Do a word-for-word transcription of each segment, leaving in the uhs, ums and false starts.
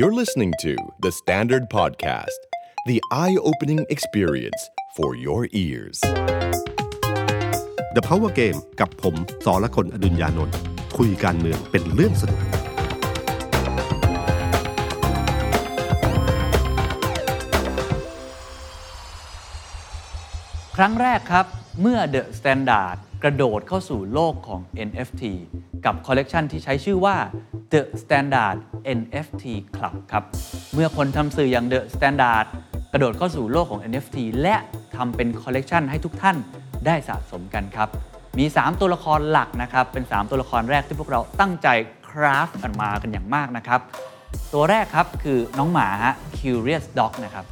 You're listening to The Standard Podcast, the eye-opening experience for your ears. The Power Game กับผมสรกล อดุลยานนท์คุยการเมืองเป็นเรื่องสนุกครั้งแรกครับเมื่อ The Standard กระโดดเข้าสู่โลกของ เอ็น เอฟ ที กับคอลเลกชันที่ใช้ชื่อว่า The Standard เอ็น เอฟ ที Club ครับเมื่อคนทำสื่ออย่าง The Standard กระโดดเข้าสู่โลกของ เอ็น เอฟ ที และทำเป็นคอลเลกชันให้ทุกท่านได้สะสมกันครับมีสามตัวละครหลักนะครับเป็นสามตัวละครแรกที่พวกเราตั้งใจคราฟต์กันมากันอย่างมากนะครับตัวแรกครับคือน้องหมาฮะ Curious Dog นะครับ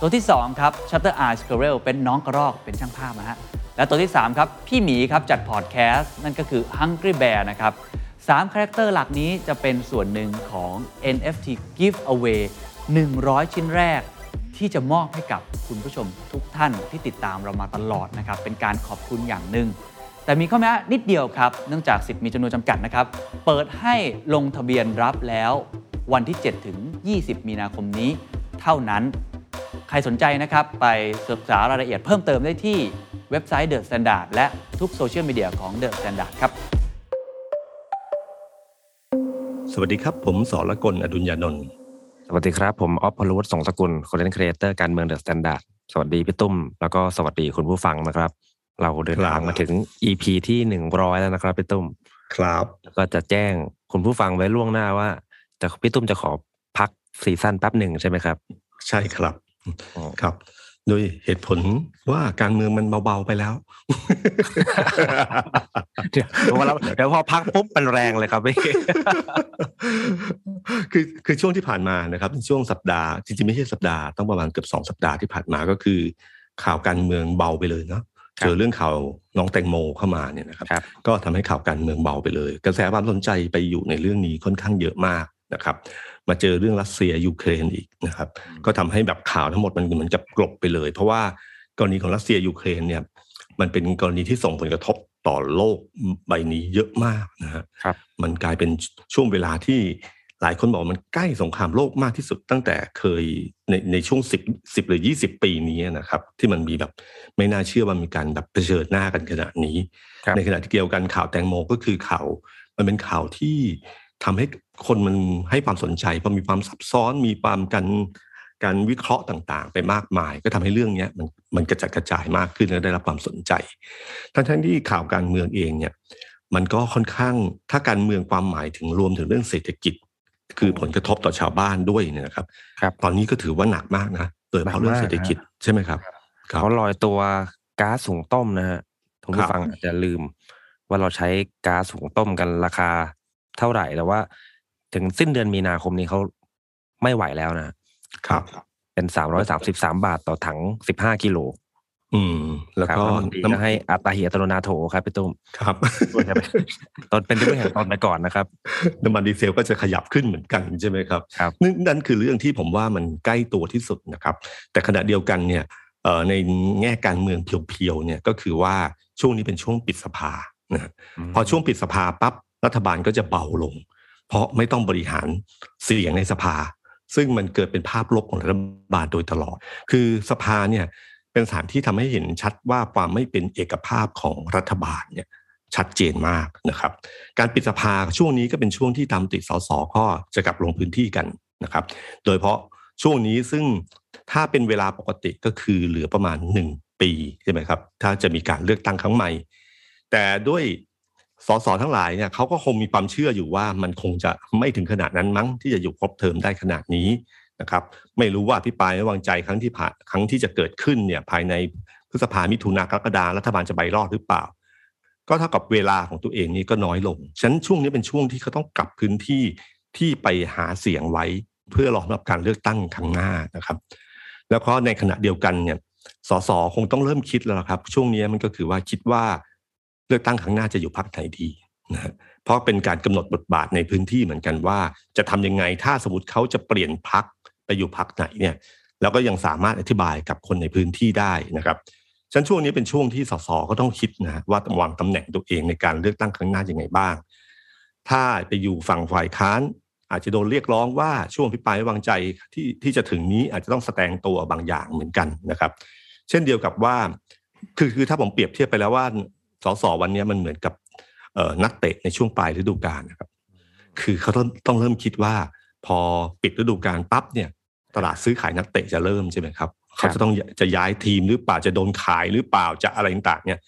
ตัวที่สองครับ Shutter Eye Squirrel เป็นน้องกระรอกเป็นช่างภาพนะฮะและตัวที่สามครับพี่หมีครับจัดพอดแคสต์นั่นก็คือ Hungry Bear นะครับสามคาแรคเตอร์หลักนี้จะเป็นส่วนหนึ่งของ เอ็น เอฟ ที Giveaway หนึ่งร้อยชิ้นแรกที่จะมอบให้กับคุณผู้ชมทุกท่านที่ติดตามเรามาตลอดนะครับเป็นการขอบคุณอย่างหนึ่งแต่มีข้อแม้นิดเดียวครับเนื่องจากสิทธิ์มีจำนวนจำกัดนะครับเปิดให้ลงทะเบียนรับแล้ววันที่เจ็ดถึงยี่สิบมีนาคมนี้เท่านั้นใครสนใจนะครับไปศึกษารายละเอียดเพิ่มเติมได้ที่เว็บไซต์ The Standard และทุกโซเชียลมีเดียของ The Standard ครับสวัสดีครับผมสรกล อดุลยานนท์สวัสดีครับผมอ๊อฟพหลวัฒน์ สงสกุล Content Creator การเมือง The Standard สวัสดีพี่ตุ้มแล้วก็สวัสดีคุณผู้ฟังนะครับเราเดินทางมาถึง อี พี ที่หนึ่งร้อยแล้วนะครับพี่ตุ้มครับแล้วก็จะแจ้งคุณผู้ฟังไว้ล่วงหน้าว่าแต่พี่ตุ้มจะขอพักซีซั่นแป๊บนึงใช่ไหมครับใช่ครับครับโดยเหตุผลว่าการเมืองมันเบาๆไปแล้วเดี๋ยวพอพักปุ๊บมันแรงเลยครับพี่คือคือช่วงที่ผ่านมานะครับช่วงสัปดาห์จริงๆไม่ใช่สัปดาห์ต้องประมาณเกือบสองสัปดาห์ที่ผ่านมาก็คือข่าวการเมืองเบาไปเลยเนาะเจอเรื่องข่าวน้องแตงโมเข้ามาเนี่ยนะครับก็ทำให้ข่าวการเมืองเบาไปเลยกระแสความสนใจไปอยู่ในเรื่องนี้ค่อนข้างเยอะมากนะครับมาเจอเรื่องรัสเซียยูเครนอีกนะครับก็ทำให้แบบข่าวทั้งหมดมันเหมือนกับกลบไปเลยเพราะว่ากรณีของรัสเซียยูเครนเนี่ยมันเป็นกรณีที่ส่งผลกระทบต่อโลกใบนี้เยอะมากนะฮะมันกลายเป็นช่วงเวลาที่หลายคนบอกมันใกล้สงครามโลกมากที่สุดตั้งแต่เคยในในช่วง10 10หรือยี่สิบปีนี้นะครับที่มันมีแบบไม่น่าเชื่อว่ามีการแบบเผชิญหน้ากันขนาดนี้ในขณะที่เกี่ยวกันข่าวแตงโมก็คือข่าวมันเป็นข่าวที่ทำให้คนมันให้ความสนใจเพราะมีความซับซ้อนมีความกันการวิเคราะห์ต่างๆไปมากมายก็ทำให้เรื่องนี้มันมันกระจัดกระจายมากขึ้นและได้รับความสนใจทั้งๆที่ข่าวการเมืองเองเนี่ยมันก็ค่อนข้างถ้าการเมืองความหมายถึงรวมถึงเรื่องเศรษฐกิจคือผลกระทบต่อชาวบ้านด้วยเนี่ยนะครับตอนนี้ก็ถือว่าหนักมากนะโดยเฉพาะเรื่องเศรษฐกิจใช่ไหมครับเขาลอยตัวก๊าซหุงต้มนะฮะท่านผู้ฟังอาจจะลืมว่าเราใช้ก๊าซหุงต้มกันราคาเท่าไหร่แต่ว่าถึงสิ้นเดือนมีนาคมนี้เขาไม่ไหวแล้วนะครับเป็นสามร้อยสามสิบสามบาทต่อถังสิบห้ากิโลอืมแล้วก็น้ำให้อัตหิอัตโนนาโถครับพี่ตุ้มครับตอนเป็นเรื่องแห่งตอนไปก่อนนะครับน้ำมันดีเซลก็จะขยับขึ้นเหมือนกันใช่ไหมครับครับนั่นคือเรื่องที่ผมว่ามันใกล้ตัวที่สุดนะครับแต่ขณะเดียวกันเนี่ยในแง่การเมืองเพียวๆเนี่ยก็คือว่าช่วงนี้เป็นช่วงปิดสภานะพอช่วงปิดสภาปั๊บรัฐบาลก็จะเบาลงเพราะไม่ต้องบริหารเสียงในสภาซึ่งมันเกิดเป็นภาพลบของรัฐบาลโดยตลอดคือสภาเนี่ยเป็นสถานที่ทำให้เห็นชัดว่าความไม่เป็นเอกภาพของรัฐบาลเนี่ยชัดเจนมากนะครับการปิดสภาช่วงนี้ก็เป็นช่วงที่ตามติดสสก็จะกลับลงพื้นที่กันนะครับโดยเพราะช่วงนี้ซึ่งถ้าเป็นเวลาปกติก็คือเหลือประมาณหนึ่งปีใช่ไหมครับถ้าจะมีการเลือกตั้งครั้งใหม่แต่ด้วยสสทั้งหลายเนี่ยเขาก็คงมีความเชื่ออยู่ว่ามันคงจะไม่ถึงขนาดนั้นมั้งที่จะอยู่ครบเทอมได้ขนาดนี้นะครับไม่รู้ว่าอภิปรายไม่วางใจครั้งที่ผ่านครั้งที่จะเกิดขึ้นเนี่ยภายในพฤษภามิถุนากรกฎารัฐบาลจะไปรอดหรือเปล่าก็เท่ากับเวลาของตัวเองนี่ก็น้อยลงฉะนั้นช่วงนี้เป็นช่วงที่เขาต้องกลับพื้นที่ที่ไปหาเสียงไว้เพื่อรอรับการเลือกตั้งครั้งหน้านะครับแล้วก็ในขณะเดียวกันเนี่ยสสคงต้องเริ่มคิดแล้วครับช่วงนี้มันก็คือว่าคิดว่าเลือกตั้งครั้งหน้าจะอยู่พรรคไหนดีนะเพราะเป็นการกำหนดบทบาทในพื้นที่เหมือนกันว่าจะทำยังไงถ้าสมมติเขาจะเปลี่ยนพรรคไปอยู่พรรคไหนเนี่ยแล้วก็ยังสามารถอธิบายกับคนในพื้นที่ได้นะครับฉะนั้นช่วงนี้เป็นช่วงที่สสก็ต้องคิดนะว่าวางตำแหน่งตัวเองในการเลือกตั้งครั้งหน้ายังไงบ้างถ้าไปอยู่ฝั่งฝ่ายค้าน อาจจะโดนเรียกร้องว่าช่วงพิพายไม่วางใจที่ที่จะถึงนี้อาจจะต้องแสดงตัวบางอย่างเหมือนกันนะครับเช่นเดียวกับว่าคือคือถ้าผมเปรียบเทียบไปแล้วว่าสสวันนี้มันเหมือนกับนักเตะในช่วงปลายฤดูกาลนะครับคือเขาต้องต้องเริ่มคิดว่าพอปิดฤดูกาลปั๊บเนี่ยตลาดซื้อขายนักเตะจะเริ่มใช่ไหมครับเขาจะต้องจะย้ายทีมหรือเปล่าจะโดนขายหรือเปล่าจะอะไรต่างๆเนี่ย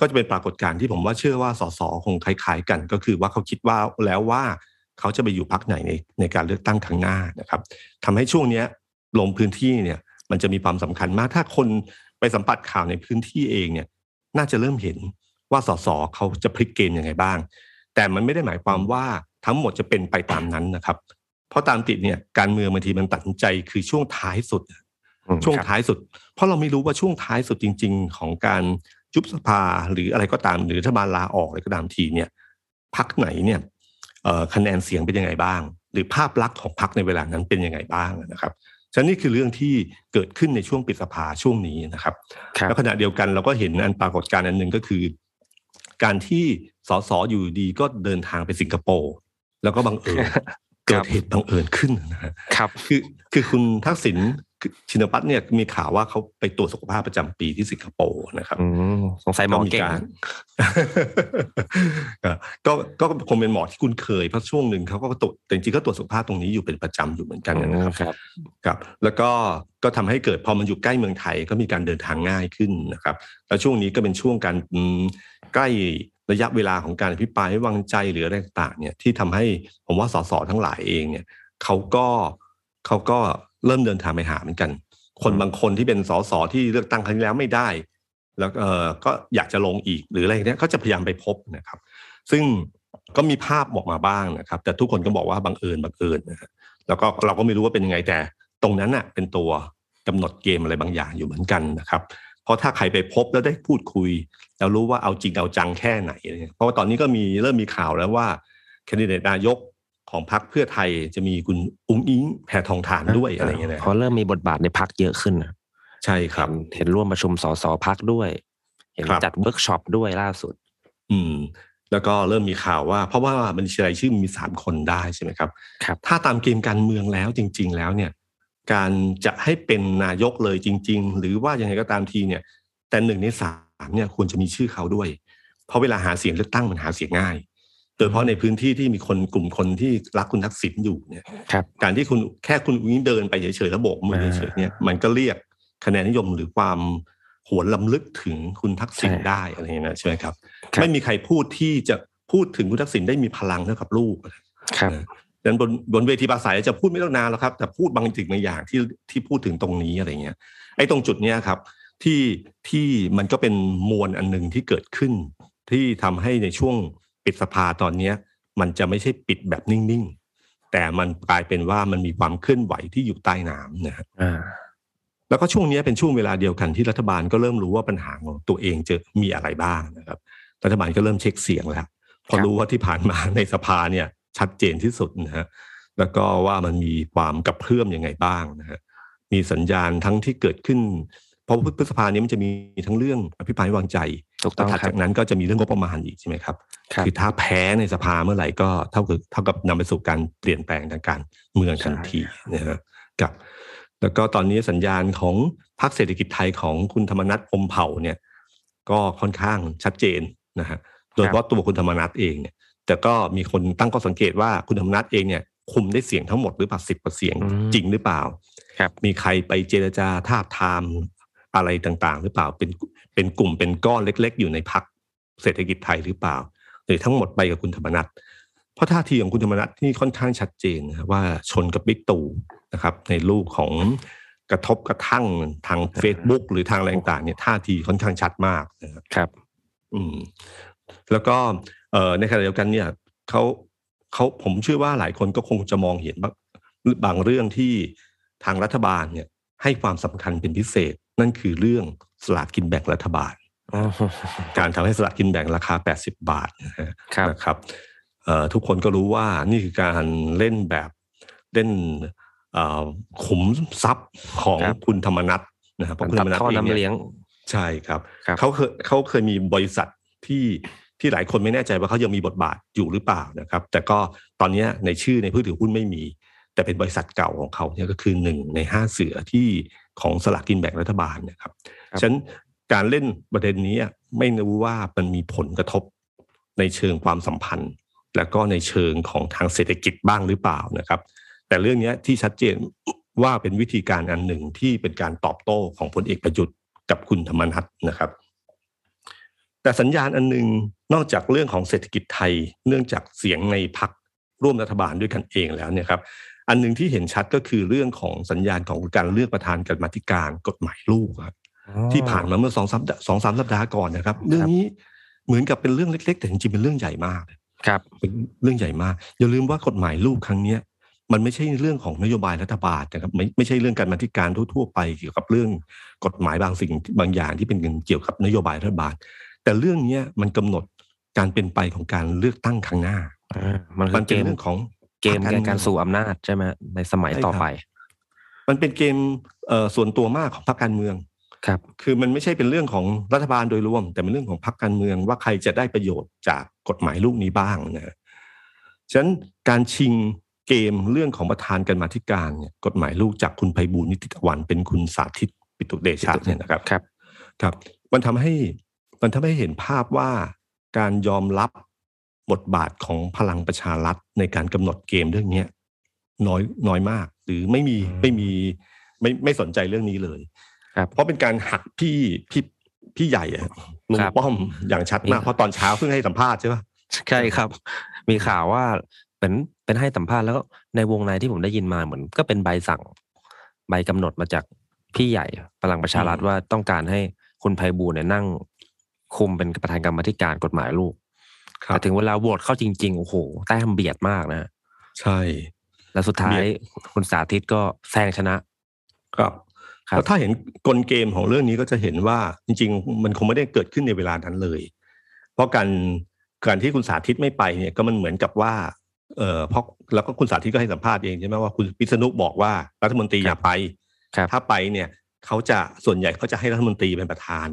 ก็จะเป็นปรากฏการณ์ที่ผมว่าเชื่อว่าสสคงคล้ายๆกันก็คือว่าเขาคิดว่าแล้วว่าเขาจะไปอยู่พรรคไหนในในการเลือกตั้งครั้งหน้านะครับทำให้ช่วงนี้ลงพื้นที่เนี่ยมันจะมีความสำคัญมากถ้าคนไปสัมผัสข่าวในพื้นที่เองเนี่ยน่าจะเริ่มเห็นว่าสสเขาจะพลิกเกมยังไงบ้างแต่มันไม่ได้หมายความว่าทั้งหมดจะเป็นไปตามนั้นนะครับเพราะตามติดเนี่ยการเมืองบางทีมันตัดใจคือช่วงท้ายสุดช่วงท้ายสุดเพราะเราไม่รู้ว่าช่วงท้ายสุดจริงๆของการยุบสภาหรืออะไรก็ตามหรือรัฐบาลลาออกอะไรก็ตามทีเนี่ยพรรคไหนเนี่ยคะแนนเสียงเป็นยังไงบ้างหรือภาพลักษณ์ของพรรคในเวลานั้นเป็นยังไงบ้างนะครับฉะนั้นนี่คือเรื่องที่เกิดขึ้นในช่วงปิดสภาช่วงนี้นะครับและขณะเดียวกันเราก็เห็นอันปรากฏการณ์อันหนึ่งก็คือการที่สสอยู่ดีก็เดินทางไปสิงคโปร์แล้วก็บังเอิญเกิดเหตุบังเอิญขึ้นนะครับคือคือคุณทักษิณชินวัตรเนี่ยมีข่าวว่าเขาไปตรวจสุขภาพประจำปีที่สิงคโปร์นะครับสงสัยหมอเก่งก็ก็คงเป็นหมอที่คุณเคยเพราะช่วงหนึ่งเขาก็ตรวจแต่จริงๆก็ตรวจสุขภาพตรงนี้อยู่เป็นประจำอยู่เหมือนกันนะครับครับแล้วก็ก็ทำให้เกิดพอมันอยู่ใกล้เมืองไทยก็มีการเดินทางง่ายขึ้นนะครับแล้วช่วงนี้ก็เป็นช่วงการใกล้ระยะเวลาของการอภิปรายไม่วางใจหรืออะไรต่างๆเนี่ยที่ทำให้ผมว่าสสทั้งหลายเองเนี่ยเขาก็เขาก็เริ่มเดินทางไปหาเหมือนกันคนบางคนที่เป็นสสที่เลือกตั้งครั้งที่แล้วไม่ได้แล้วเออก็อยากจะลงอีกหรืออะไรเนี้ยก็จะพยายามไปพบนะครับซึ่งก็มีภาพออกมาบ้างนะครับแต่ทุกคนก็บอกว่าบังเอิญบังเอิญนะฮะแล้วก็เราก็ไม่รู้ว่าเป็นยังไงแต่ตรงนั้นน่ะเป็นตัวกำหนดเกมอะไรบางอย่างอยู่เหมือนกันนะครับเพราะถ้าใครไปพบแล้วได้พูดคุยแล้วรู้ว่าเอาจริงเอาจังแค่ไหนเนี่ยเพราะว่าตอนนี้ก็มีเริ่มมีข่าวแล้วว่าแคนดิเดตนายกของพรรคเพื่อไทยจะมีคุณอุ้งอิงแพทองธารด้วยอะไรอย่างเงี้ยนะเขาเริ่มมีบทบาทในพรรคเยอะขึ้นนะใช่ครับเห็นร่วมประชุมสสพรรคด้วยเห็นจัดเวิร์กช็อปด้วยล่าสุดอืมแล้วก็เริ่มมีข่าวว่าเพราะว่าบัญชีรายชื่อมีสามคนได้ใช่ไหมครับครับถ้าตามเกมการเมืองแล้วจริงๆแล้วเนี่ยการจะให้เป็นนายกเลยจริงๆหรือว่ายังไงก็ตามทีเนี่ยแต่หนึ่งในสามเนี่ยควรจะมีชื่อเขาด้วยเพราะเวลาหาเสียงเลือกตั้งมันหาเสียงง่ายโดยเฉพาะในพื้นที่ที่มีคนกลุ่มคนที่รักคุณทักษิณอยู่เนี่ยการที่คุณแค่คุณอุ้งเดินไปเฉยๆแล้วโบกมือเฉยๆเนี่ยมันก็เรียกคะแนนนิยมหรือความหวนรำลึกถึงคุณทักษิณได้อะไรอย่างเงี้ยนะใช่ไหมครับไม่มีใครพูดที่จะพูดถึงคุณทักษิณได้มีพลังเท่ากับลูกครับดังนั้นบนบนเวทีปราศรัยจะพูดไม่ต้องนานแล้วครับแต่พูดบางสิ่งบางอย่างที่ที่พูดถึงตรงนี้อะไรเงี้ยไอ้ตรงจุดเนี้ยครับที่ที่มันก็เป็นมวลอันนึงที่เกิดขึ้นที่ทำให้ในช่วงปิดสภาตอนนี้มันจะไม่ใช่ปิดแบบนิ่งๆแต่มันกลายเป็นว่ามันมีความเคลื่อนไหวที่อยู่ใต้น้ำนะฮะแล้วก็ช่วงนี้เป็นช่วงเวลาเดียวกันที่รัฐบาลก็เริ่มรู้ว่าปัญหาของตัวเองจะมีอะไรบ้างนะครับรัฐบาลก็เริ่มเช็คเสียงแล้วพอรู้ว่าที่ผ่านมาในสภาเนี่ยชัดเจนที่สุดนะฮะแล้วก็ว่ามันมีความกระเพื่อมยังไงบ้างนะฮะมีสัญญาณทั้งที่เกิดขึ้นเพราะพฤษภานี้มันจะมีทั้งเรื่องอภิปรายไม่วางใจแล้วถัดจากนั้นก็จะมีเรื่องงบประมาณอีกใช่ไหมครับคือถ้าแพ้ในสภาเมื่อไหร่ก็เท่ากับเท่ากับนำไปสู่การเปลี่ยนแปลงทางการเมืองทันทีนะครับแล้วก็ตอนนี้สัญญาณของพรรคเศรษฐกิจไทยของคุณธรรมนัสพรหมเผ่าเนี่ยก็ค่อนข้างชัดเจนนะฮะโดยเฉพาะตัวคุณธรรมนัสเองเนี่ยแต่ก็มีคนตั้งข้อสังเกตว่าคุณธรรมนัสเองเนี่ยคุมได้เสียงทั้งหมดหรือเปล่าสิบกว่าเสียงจริงหรือเปล่ามีใครไปเจรจาทาบทามอะไรต่างๆหรือเปล่าเป็นเป็นกลุ่มเป็นก้อนเล็กๆอยู่ในพรรคเศรษฐกิจไทยหรือเปล่าหรือทั้งหมดไปกับคุณธรรมนัสเพราะท่าทีของคุณธรรมนัสที่ค่อนข้างชัดเจนนะว่าชนกับบิ๊กตู่นะครับในรูปของกระทบกระทั่งทาง Facebook หรือทางอะไรต่างๆเนี่ยท่าทีค่อนข้างชัดมากนะครับอืมแล้วก็เอ่อในขณะเดียวกันเนี่ยเค้าเค้าผมเชื่อว่าหลายคนก็คงจะมองเห็นบางเรื่องที่ทางรัฐบาลเนี่ยให้ความสำคัญเป็นพิเศษนั่นคือเรื่องสลากกินแบ่งรัฐบาล การทำให้สลากกินแบ่งราคาแปดสิบบาทนะครับทุกคนก็รู้ว่านี่คือการเล่นแบบเล่นขุมทรัพย์ของคุณธรรมนัสนะครับคุณธรรมนัสเองใช่ครับเขาเคยเขาเคยมีบริษัทที่ ที่หลายคนไม่แน่ใจว่าเขายังมีบทบาทอยู่หรือเปล่านะครับแต่ก็ตอนนี้ในชื่อในผู้ถือหุ้นไม่มีแต่เป็นบริษัทเก่าของเขาเนี่ยก็คือหนึ่งในห้าเสือที่ของสลากกินแบ่งรัฐบาลนะครับฉะนั้นการเล่นประเด็นนี้ไม่รู้ว่ามันมีผลกระทบในเชิงความสัมพันธ์และก็ในเชิงของทางเศรษฐกิจบ้างหรือเปล่านะครับแต่เรื่องนี้ที่ชัดเจนว่าเป็นวิธีการอันหนึ่งที่เป็นการตอบโต้ของพลเอกประยุทธ์กับคุณธรรมนัสนะครับแต่สัญญาณอันหนึ่งนอกจากเรื่องของเศรษฐกิจไทยเนื่องจากเสียงในพรรคร่วมรัฐบาลด้วยกันเองแล้วเนี่ยครับอันหนึ่งที่เห็นชัดก็คือเรื่องของสัญญาณของการเลือกประธานกรรมาธิการกฎหมายลูกครับที่ผ่านมาเมื่อสองสามสองสามสัปดาห์ก่อนนะครับเรื่องนี้เหมือนกับเป็นเรื่องเล็กๆแต่จริงๆเป็นเรื่องใหญ่มากครับเป็นเรื่องใหญ่มากอย่าลืมว่ากฎหมายลูกครั้งนี้มันไม่ใช่เรื่องของนโยบายรัฐบาลนะครับไม่ไม่ใช่เรื่องกรรมาธิการทั่วๆไปเกี่ยวกับเรื่องกฎหมายบางสิ่งบางอย่างที่เป็นเกี่ยวกับนโยบายรัฐบาลแต่เรื่องนี้มันกำหนดการเป็นไปของการเลือกตั้งครั้งหน้ามันเป็นเรื่องของเกมการสู่อำนาจใช่ไหมในสมัยต่อไปมันเป็นเกมส่วนตัวมากของพรรคการเมืองครับคือมันไม่ใช่เป็นเรื่องของรัฐบาลโดยรวมแต่เป็นเรื่องของพรรคการเมืองว่าใครจะได้ประโยชน์จากกฎหมายลูกนี้บ้างนะฉะนั้นการชิงเกมเรื่องของประธานกรรมาธิการเนี่ยกฎหมายลูกจากคุณไพบูลย์นิติตะวันเป็นคุณสาธิตปิตุเดชะเนี่ยนะครับครับครับมันทำให้มันทำให้เห็นภาพว่าการยอมรับบทบาทของพลังประชารัฐในการกำหนดเกมเรื่องนี้น้อยน้อยมากหรือไม่มีไม่มีไม่ไม่สนใจเรื่องนี้เลยเพราะเป็นการหักพี่พี่พี่ใหญ่ลุงป้อมอย่างชัดมากเพราะตอนเช้าเพิ่งให้สัมภาษณ์ใช่ปะใช่ครับมีข่าวว่าเป็นเป็นให้สัมภาษณ์แล้วก็ในวงในที่ผมได้ยินมาเหมือนก็เป็นใบสั่งใบกำหนดมาจากพี่ใหญ่พลังประชารัฐว่าต้องการให้คุณไพบูลย์เนี่ยนั่งคุมเป็นประธานกรรมการกฎหมายลูกแต่ถึงเวลาโหวตเข้าจริงๆโอ้โหแต้มเบียดมากนะใช่แล้วสุดท้ายคุณสาธิตก็แซงชนะครับแล้วถ้าเห็นกลเกมของเรื่องนี้ก็จะเห็นว่าจริงๆมันคงไม่ได้เกิดขึ้นในเวลานั้นเลยเพราะการการที่คุณสาธิตไม่ไปเนี่ยก็มันเหมือนกับว่าเออเพราะแล้วก็คุณสาธิตก็ให้สัมภาษณ์เองใช่ไหมว่าคุณวิษณุบอกว่ารัฐมนตรีอย่าไปถ้าไปเนี่ยเขาจะส่วนใหญ่เขาจะให้รัฐมนตรีเป็นประธาน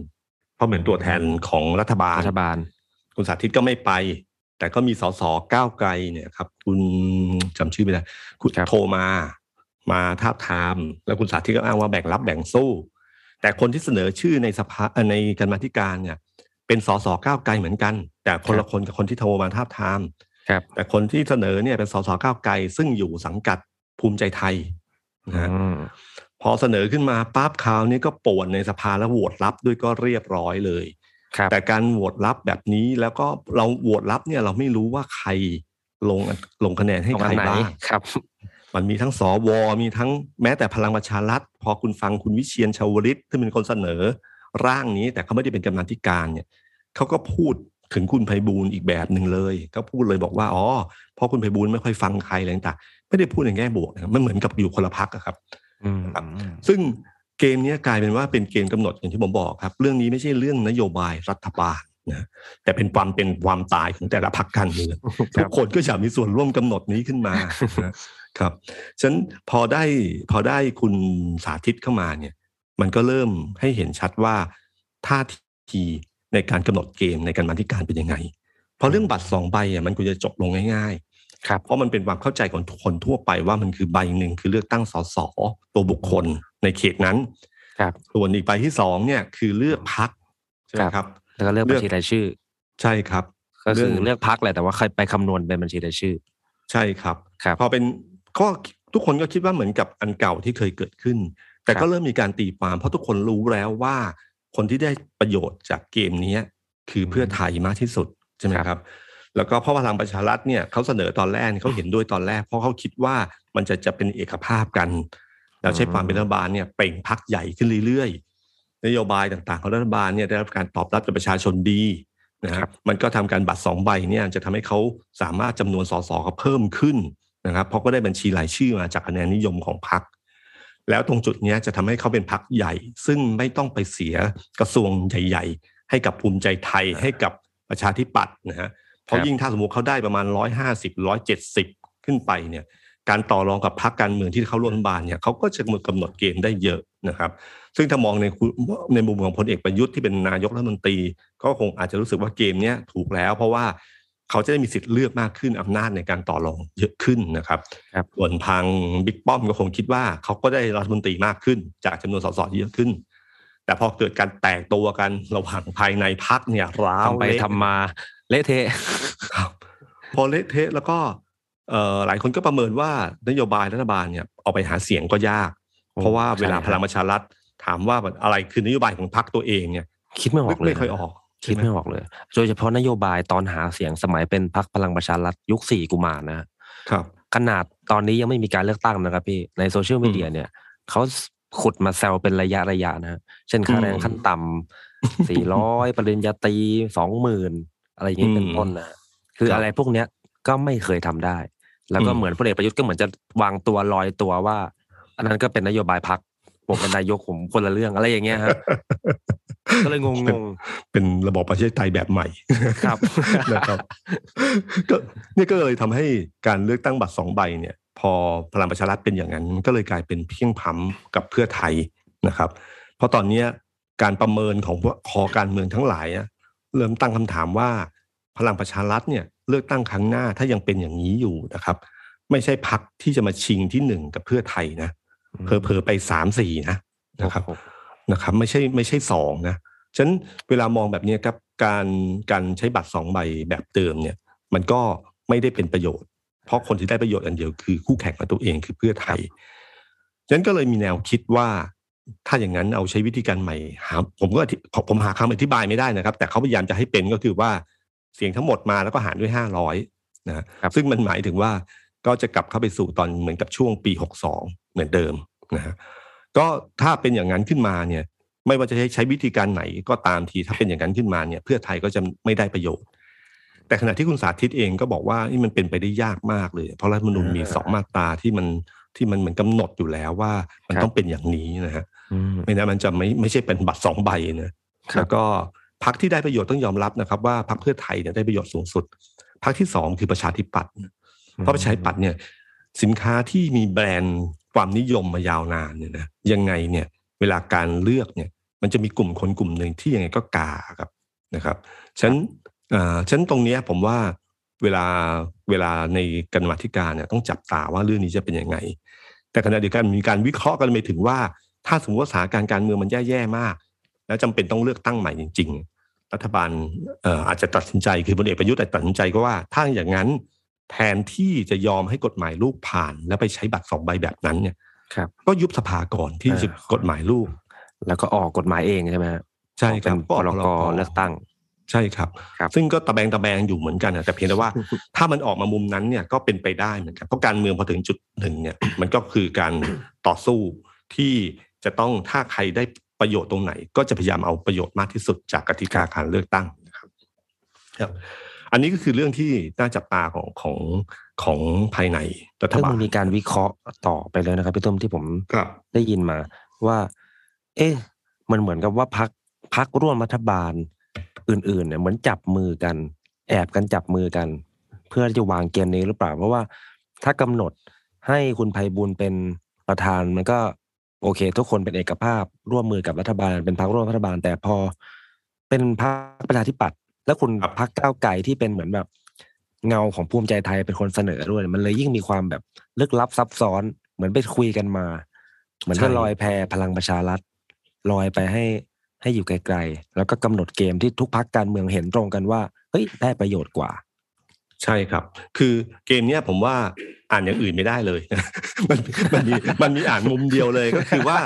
เพราะเหมือนตัวแทนของรัฐบาลรัฐบาลคุณสาธิตก็ไม่ไปแต่ก็มีสสก้าวไกลเนี่ยครับคุณจำชื่อไม่ได้คุณโทรมามาท้าทามแล้วคุณสาธิตก็อ้างว่าแบ่งรับแบ่งสู้แต่คนที่เสนอชื่อในสภาในกรรมาธิการเนี่ยเป็นสสก้าวไกลเหมือนกันแต่คนละคนกับคนที่โทรมาท้าทามแต่คนที่เสนอเนี่ยเป็นสสก้าวไกลซึ่งอยู่สังกัดภูมิใจไทยนะพอเสนอขึ้นมาปั๊บคราวนี้ก็ป่วนในสภาแล้วโหวตรับด้วยก็เรียบร้อยเลยแต่การโหวตรับแบบนี้แล้วก็เราโหวตรับเนี่ยเราไม่รู้ว่าใครลงลงคะแนนให้ใครบ้างมันมีทั้งสวมีทั้งแม้แต่พลังประชารัฐพอคุณฟังคุณวิเชียรชาวฤทธิ์ที่เป็นคนเสนอร่างนี้แต่เขาไม่ได้เป็นกรรมาธิการเนี่ยเขาก็พูดถึงคุณไพบูลย์อีกแบบหนึ่งเลยเขาพูดเลยบอกว่าอ๋อเพราะคุณไพบูลย์ไม่ค่อยฟังใครอะไรต่างไม่ได้พูดในแง่บวกมันเหมือนกับอยู่คนละพรรคครับซึ่งเกมนี้กลายเป็นว่าเป็นเกมกำหนดอย่างที่ผมบอกครับเรื่องนี้ไม่ใช่เรื่องนโยบายรัฐบาลนะแต่เป็นความเป็นความตายของแต่ละพรรคการเมืองทุกคนก็จะมีส่วนร่วมกำหนดนี้ขึ้นมาครับฉะนั้นพอได้พอได้คุณสาธิตเข้ามาเนี่ยมันก็เริ่มให้เห็นชัดว่าท่าทีในการกำหนดเกมในการบรรณาธิการเป็นยังไงเพราะเรื่องบัตรสองใบอ่ะมันควรจะจบลงง่ายๆครับเพราะมันเป็นความเข้าใจของคนทั่วไปว่ามันคือใบหนึ่งคือเลือกตั้งสสตัวบุคคลในเขตนั้นครับส่วนอีกใบที่สองเนี่ยคือเลือกพรรคใช่ไหมครับแล้วก็เลือกบัญชีรายชื่อใช่ครับก็คือเลือกพรรคแหละแต่ว่าใครไปคำนวณเป็นบัญชีรายชื่อใช่ครับพอเป็นก็ทุกคนก็คิดว่าเหมือนกับอันเก่าที่เคยเกิดขึ้นแต่ก็เริ่มมีการตีความเพราะทุกคนรู้แล้วว่าคนที่ได้ประโยชน์จากเกมนี้คือเพื่อไทยมากที่สุดใช่ไหมครับแล้วก็เพราะพลังประชารัฐเนี่ยเขาเสนอตอนแรกเขาเห็นด้วยตอนแรกเพราะเขาคิดว่ามันจะจะเป็นเอกภาพกันแล้วใช้ความเป็นรัฐบาลเนี่ยเปล่งพรรคใหญ่ขึ้นเรื่อยๆนโยบายต่างๆของรัฐบาลเนี่ยได้รับการตอบรับจากประชาชนดีนะครับมันก็ทำการบัตรสองใบเนี่ยจะทำให้เขาสามารถจำนวนส.ส.เขาเพิ่มขึ้นนะครับเพราะก็ได้บัญชีรายชื่อมาจากคะแนนนิยมของพรรคแล้วตรงจุดนี้จะทำให้เขาเป็นพรรคใหญ่ซึ่งไม่ต้องไปเสียกระทรวงใหญ่ๆให้กับภูมิใจไทยให้กับประชาธิปัตย์นะฮะเพราะยิ่งถ้าสมมุติเขาได้ประมาณหนึ่งร้อยห้าสิบ หนึ่งร้อยเจ็ดสิบขึ้นไปเนี่ย การต่อรองกับพรรคการเมืองที่เข้าร่วมรัฐบาลเนี่ยเขาก็จะกำหนดเกณฑ์ได้เยอะนะครับซึ่งถ้ามองในในมุมของพลเอกประยุทธ์ที่เป็นนายกรัฐมนตรีก็คงอาจจะรู้สึกว่าเกณฑ์เนี้ยถูกแล้วเพราะว่าเขาจะได้มีสิทธิ์เลือกมากขึ้นอำนาจในการต่อรองเยอะขึ้นนะครับส่วนทางบิ๊กป้อมก็คงคิดว่าเขาก็ได้รัฐมนตรีมากขึ้นจากจำนวนสสเยอะขึ้นแต่พอเกิดการแตกตัวกันระหว่างภายในพรรคเนี่ยร้าวไปทำมาเละเทะพอเละเทะแล้วก็หลายคนก็ประเมินว่านโยบายรัฐบาลเนี่ยออกไปหาเสียงก็ยากเพราะว่าเวลาพลังประชารัฐถามว่าอะไรคือนโยบายของพรรคตัวเองเนี่ยคิดไม่ออกเลยไม่เคยออกคิดไม่ออกเลยโดยเฉพาะนโยบายตอนหาเสียงสมัยเป็นพรรคพลังประชารัฐยุคสี่กุมารนะครับขนาดตอนนี้ยังไม่มีการเลือกตั้งนะครับพี่ในโซเชียลมีเดียเนี่ยเขาขุดมาแซวเป็นระยะระยะนะเช่นค่าแรงขั้นต่ำสี่ร้อยปริญญาตรีสองหมื่นอะไรอย่างนี้เป็นต้นนะคืออะไรพวกเนี้ยก็ไม่เคยทำได้แล้วก็เหมือนพลเอกประยุทธ์ก็เหมือนจะวางตัวลอยตัวว่าอันนั้นก็เป็นนโยบายพรรคผมเป็นนายกผมคนละเรื่องอะไรอย่างเงี้ยครับก็เลยงงๆเป็นระบอบประชาธิปไตยแบบใหม่ครับนะครับก็นี่ก็เลยทำให้การเลือกตั้งบัตรสองใบเนี่ยพอพลังประชารัฐเป็นอย่างนั้นก็เลยกลายเป็นเพี้ยงพ้ำกับเพื่อไทยนะครับเพราะตอนนี้การประเมินของพวกคอการเมืองทั้งหลายเริ่มตั้งคำถามว่าพลังประชารัฐเนี่ยเลือกตั้งครั้งหน้าถ้ายังเป็นอย่างนี้อยู่นะครับไม่ใช่พรรคที่จะมาชิงที่หนึ่งกับเพื่อไทยนะเผลอๆไปสามสี่นะนะครับนะครับไม่ใช่ไม่ใช่สองนะฉะนั้นเวลามองแบบนี้ครับการการใช้บัตรสองใบแบบเติมเนี่ยมันก็ไม่ได้เป็นประโยชน์เพราะคนที่ได้ประโยชน์อันเดียวคือคู่แข่งของตัวเองคือเพื่อไทยฉะนั้นก็เลยมีแนวคิดว่าถ้าอย่างนั้นเอาใช้วิธีการใหม่หาผมก็ผมหาคำอธิบายไม่ได้นะครับแต่เขาพยายามจะให้เป็นก็คือว่าเสียงทั้งหมดมาแล้วก็หารด้วยห้าร้อยนะซึ่งมันหมายถึงว่าก็จะกลับเข้าไปสู่ตอนเหมือนกับช่วงปีหกสองเหมือนเดิมนะฮะก็ถ้าเป็นอย่างนั้นขึ้นมาเนี่ยไม่ว่าจะใช้ใช้วิธีการไหนก็ตามทีถ้าเป็นอย่างนั้นขึ้นมาเนี่ยเพื่อไทยก็จะไม่ได้ประโยชน์แต่ขณะที่คุณสาธิตเองก็บอกว่านี่มันเป็นไปได้ยากมากเลยเพราะรัฐธรรมนูญมีสองมาตราที่มันที่มันเหมือนกำหนดอยู่แล้วว่ามันต้องเป็นอย่างนี้นะฮะไม่นั้นมันจะไม่ไม่ใช่เป็นบัตรสองใบนะแล้วก็พรรคที่ได้ประโยชน์ต้องยอมรับนะครับว่าพรรคเพื่อไทยเนี่ยได้ประโยชน์สูงสุดพรรคที่สองคือประชาธิปัตย์เพราะประชาธิปัตย์เนี่ยสินค้าที่มีแบรนด์ความนิยมมายาวนานเนี่ยนะยังไงเนี่ยเวลาการเลือกเนี่ยมันจะมีกลุ่มคนกลุ่มหนึ่งที่ยังไงก็กาครับนะครับฉันอ่าฉันตรงนี้ผมว่าเวลาเวลาในกรรมาธิการเนี่ยต้องจับตาว่าเรื่องนี้จะเป็นยังไงแต่ขณะเดียวกันมีการวิเคราะห์กันไปถึงว่าถ้าสมมติว่าสถานการณ์การเมืองมันแย่ๆมากแล้วจำเป็นต้องเลือกตั้งใหม่จริงๆรัฐบาลเอ่ออาจจะตัดสินใจคือพลเอกประยุทธ์ตัดสินใจก็ว่าถ้าอย่างนั้นแทนที่จะยอมให้กฎหมายลูกผ่านแล้วไปใช้บัตรสองใบแบบนั้นเนี่ยก็ยุบสภาก่อนที่จะกฎหมายลูกแล้วก็ออกกฎหมายเองใช่ไหมใช่ครับพรก.เลือกตั้งใช่ครับซึ่งก็ตะแบงตะแบงอยู่เหมือนกันแต่เพียงแต่ว่าถ้ามันออกมามุมนั้นเนี่ยก็เป็นไปได้เหมือนกันเพราะการเมืองพอถึงจุดหนึ่งเนี่ยมันก็คือการต่อสู้ที่จะต้องถ้าใครได้ประโยชน์ตรงไหนก็จะพยายามเอาประโยชน์มากที่สุดจากกติกาการเลือกตั้งนะครับอันนี้ก็คือเรื่องที่น่าจับตาของของของภายในรัฐบาลมันมีการวิเคราะห์ต่อไปเลยนะครับพี่ต้มที่ผมได้ยินมาว่าเอ๊ะมันเหมือนกับว่าพรรคพรรคร่วมรัฐบาลอื่นๆเนี่ยเหมือนจับมือกันแอบกันจับมือกันเพื่อจะวางเกมนี้หรือเปล่าเพราะว่าถ้ากำหนดให้คุณไพบูลย์เป็นประธานมันก็โอเคทุกคนเป็นเอกภาพร่วมมือกับรัฐบาลเป็นพรรคร่วมรัฐบาลแต่พอเป็นพรรคประชาธิปัตย์แล้วคุณพรรคก้าวไกลที่เป็นเหมือนแบบเงาของภูมิใจไทยเป็นคนเสนอด้วยมันเลยยิ่งมีความแบบลึกลับซับซ้อนเหมือนไปคุยกันมาเหมือนจะลอยแพพลังประชารัฐลอยไปให้ให้อยู่ไกลๆแล้วก็กำหนดเกมที่ทุกพรรคการเมืองเห็นตรงกันว่าเฮ้ยได้ประโยชน์กว่าใช่ครับคือเกมเนี้ยผมว่าอ่านอย่างอื่นไม่ได้เลยมันมันมีมันมีอ่านมุมเดียวเลยก็คือว่า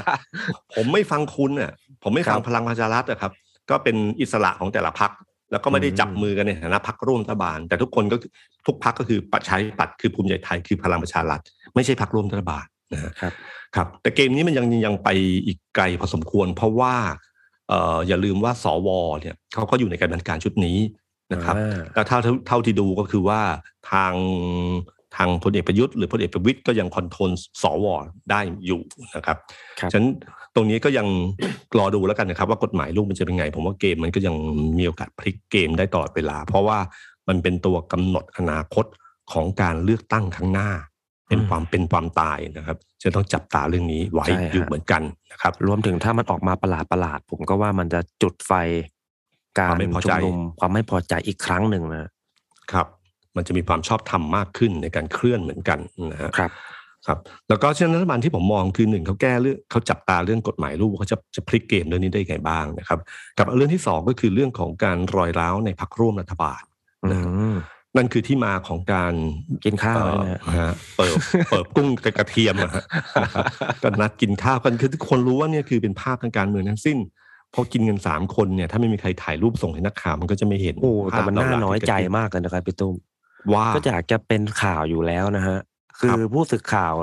ผมไม่ฟังคุณอ่ะผมไม่ฟังพลังประชารัฐนะครับก็เป็นอิสระของแต่ละพรรคแล้วก็ไม่ได้จับมือกันในฐานะพรรคร่วมรัฐบาลแต่ทุกคนก็ทุกพรรคก็คือประชาธิปัตย์คือภูมิใจไทยคือพลังประชารัฐไม่ใช่พรรคร่วมรัฐบาลนะครับครับแต่เกมนี้มันยังยังไปอีกไกลพอสมควรเพราะว่าเอ่ออย่าลืมว่าสวเนี่ยเขาก็อยู่ในการบรรณาธิการชุดนี้นะครับแล้วเท่าเท่าที่ดูก็คือว่าทางทางพลเอกประยุทธ์หรือพลเอกประวิตรก็ยังคอนโทรลสวได้อยู่นะครับฉะนั้นตรงนี้ก็ยังรอดูแล้วกันนะครับว่ากฎหมายลูกมันจะเป็นไงผมว่าเกมมันก็ยังมีโอกาสพลิกเกมได้ตลอดเวลาเพราะว่ามันเป็นตัวกำหนดอนาคตของการเลือกตั้งครั้งหน้า เป็นความเป็นความตายนะครับจะต้องจับตาเรื่องนี้ไว้อยู่เหมือนกันนะครับรวมถึงถ้ามันออกมาประหลาดประหลาดผมก็ว่ามันจะจุดไฟการชุมนุมความไม่พอใจอีกครั้งหนึ่งนะครับมันจะมีความชอบธรรมมากขึ้นในการเคลื่อนเหมือนกันนะครับครับแล้วก็เช่นรัฐบาลที่ผมมองคือหนึ่งเขาแก้เรื่องเขาจับตาเรื่องกฎหมายลูกเขาจะจะพลิกเกมเรื่องนี้ได้ไงบ้างนะครับกับเรื่องที่สองก็คือเรื่องของการรอยร้าวในพรรคร่วมรัฐบาลนั่นคือที่มาของการกินข้าวนะฮะเปิดเปิดกุ้งกระเทียมนะฮะก็นัดกินข้าวกันคือทุกคนรู้ว่าเนี่ยคือเป็นภาพทางการเมืองทั้งสิ้นพอกินกันสามคนเนี่ยถ้าไม่มีใครถ่ายรูปส่งให้นักข่าวมันก็จะไม่เห็นโอ้แต่มันน่าน้อยใจมากเลยนะครับพี่ตุ้มว่าก็อยากจะเป็นข่าวอยู่แล้วนะฮะคือผู้สื่อข่าว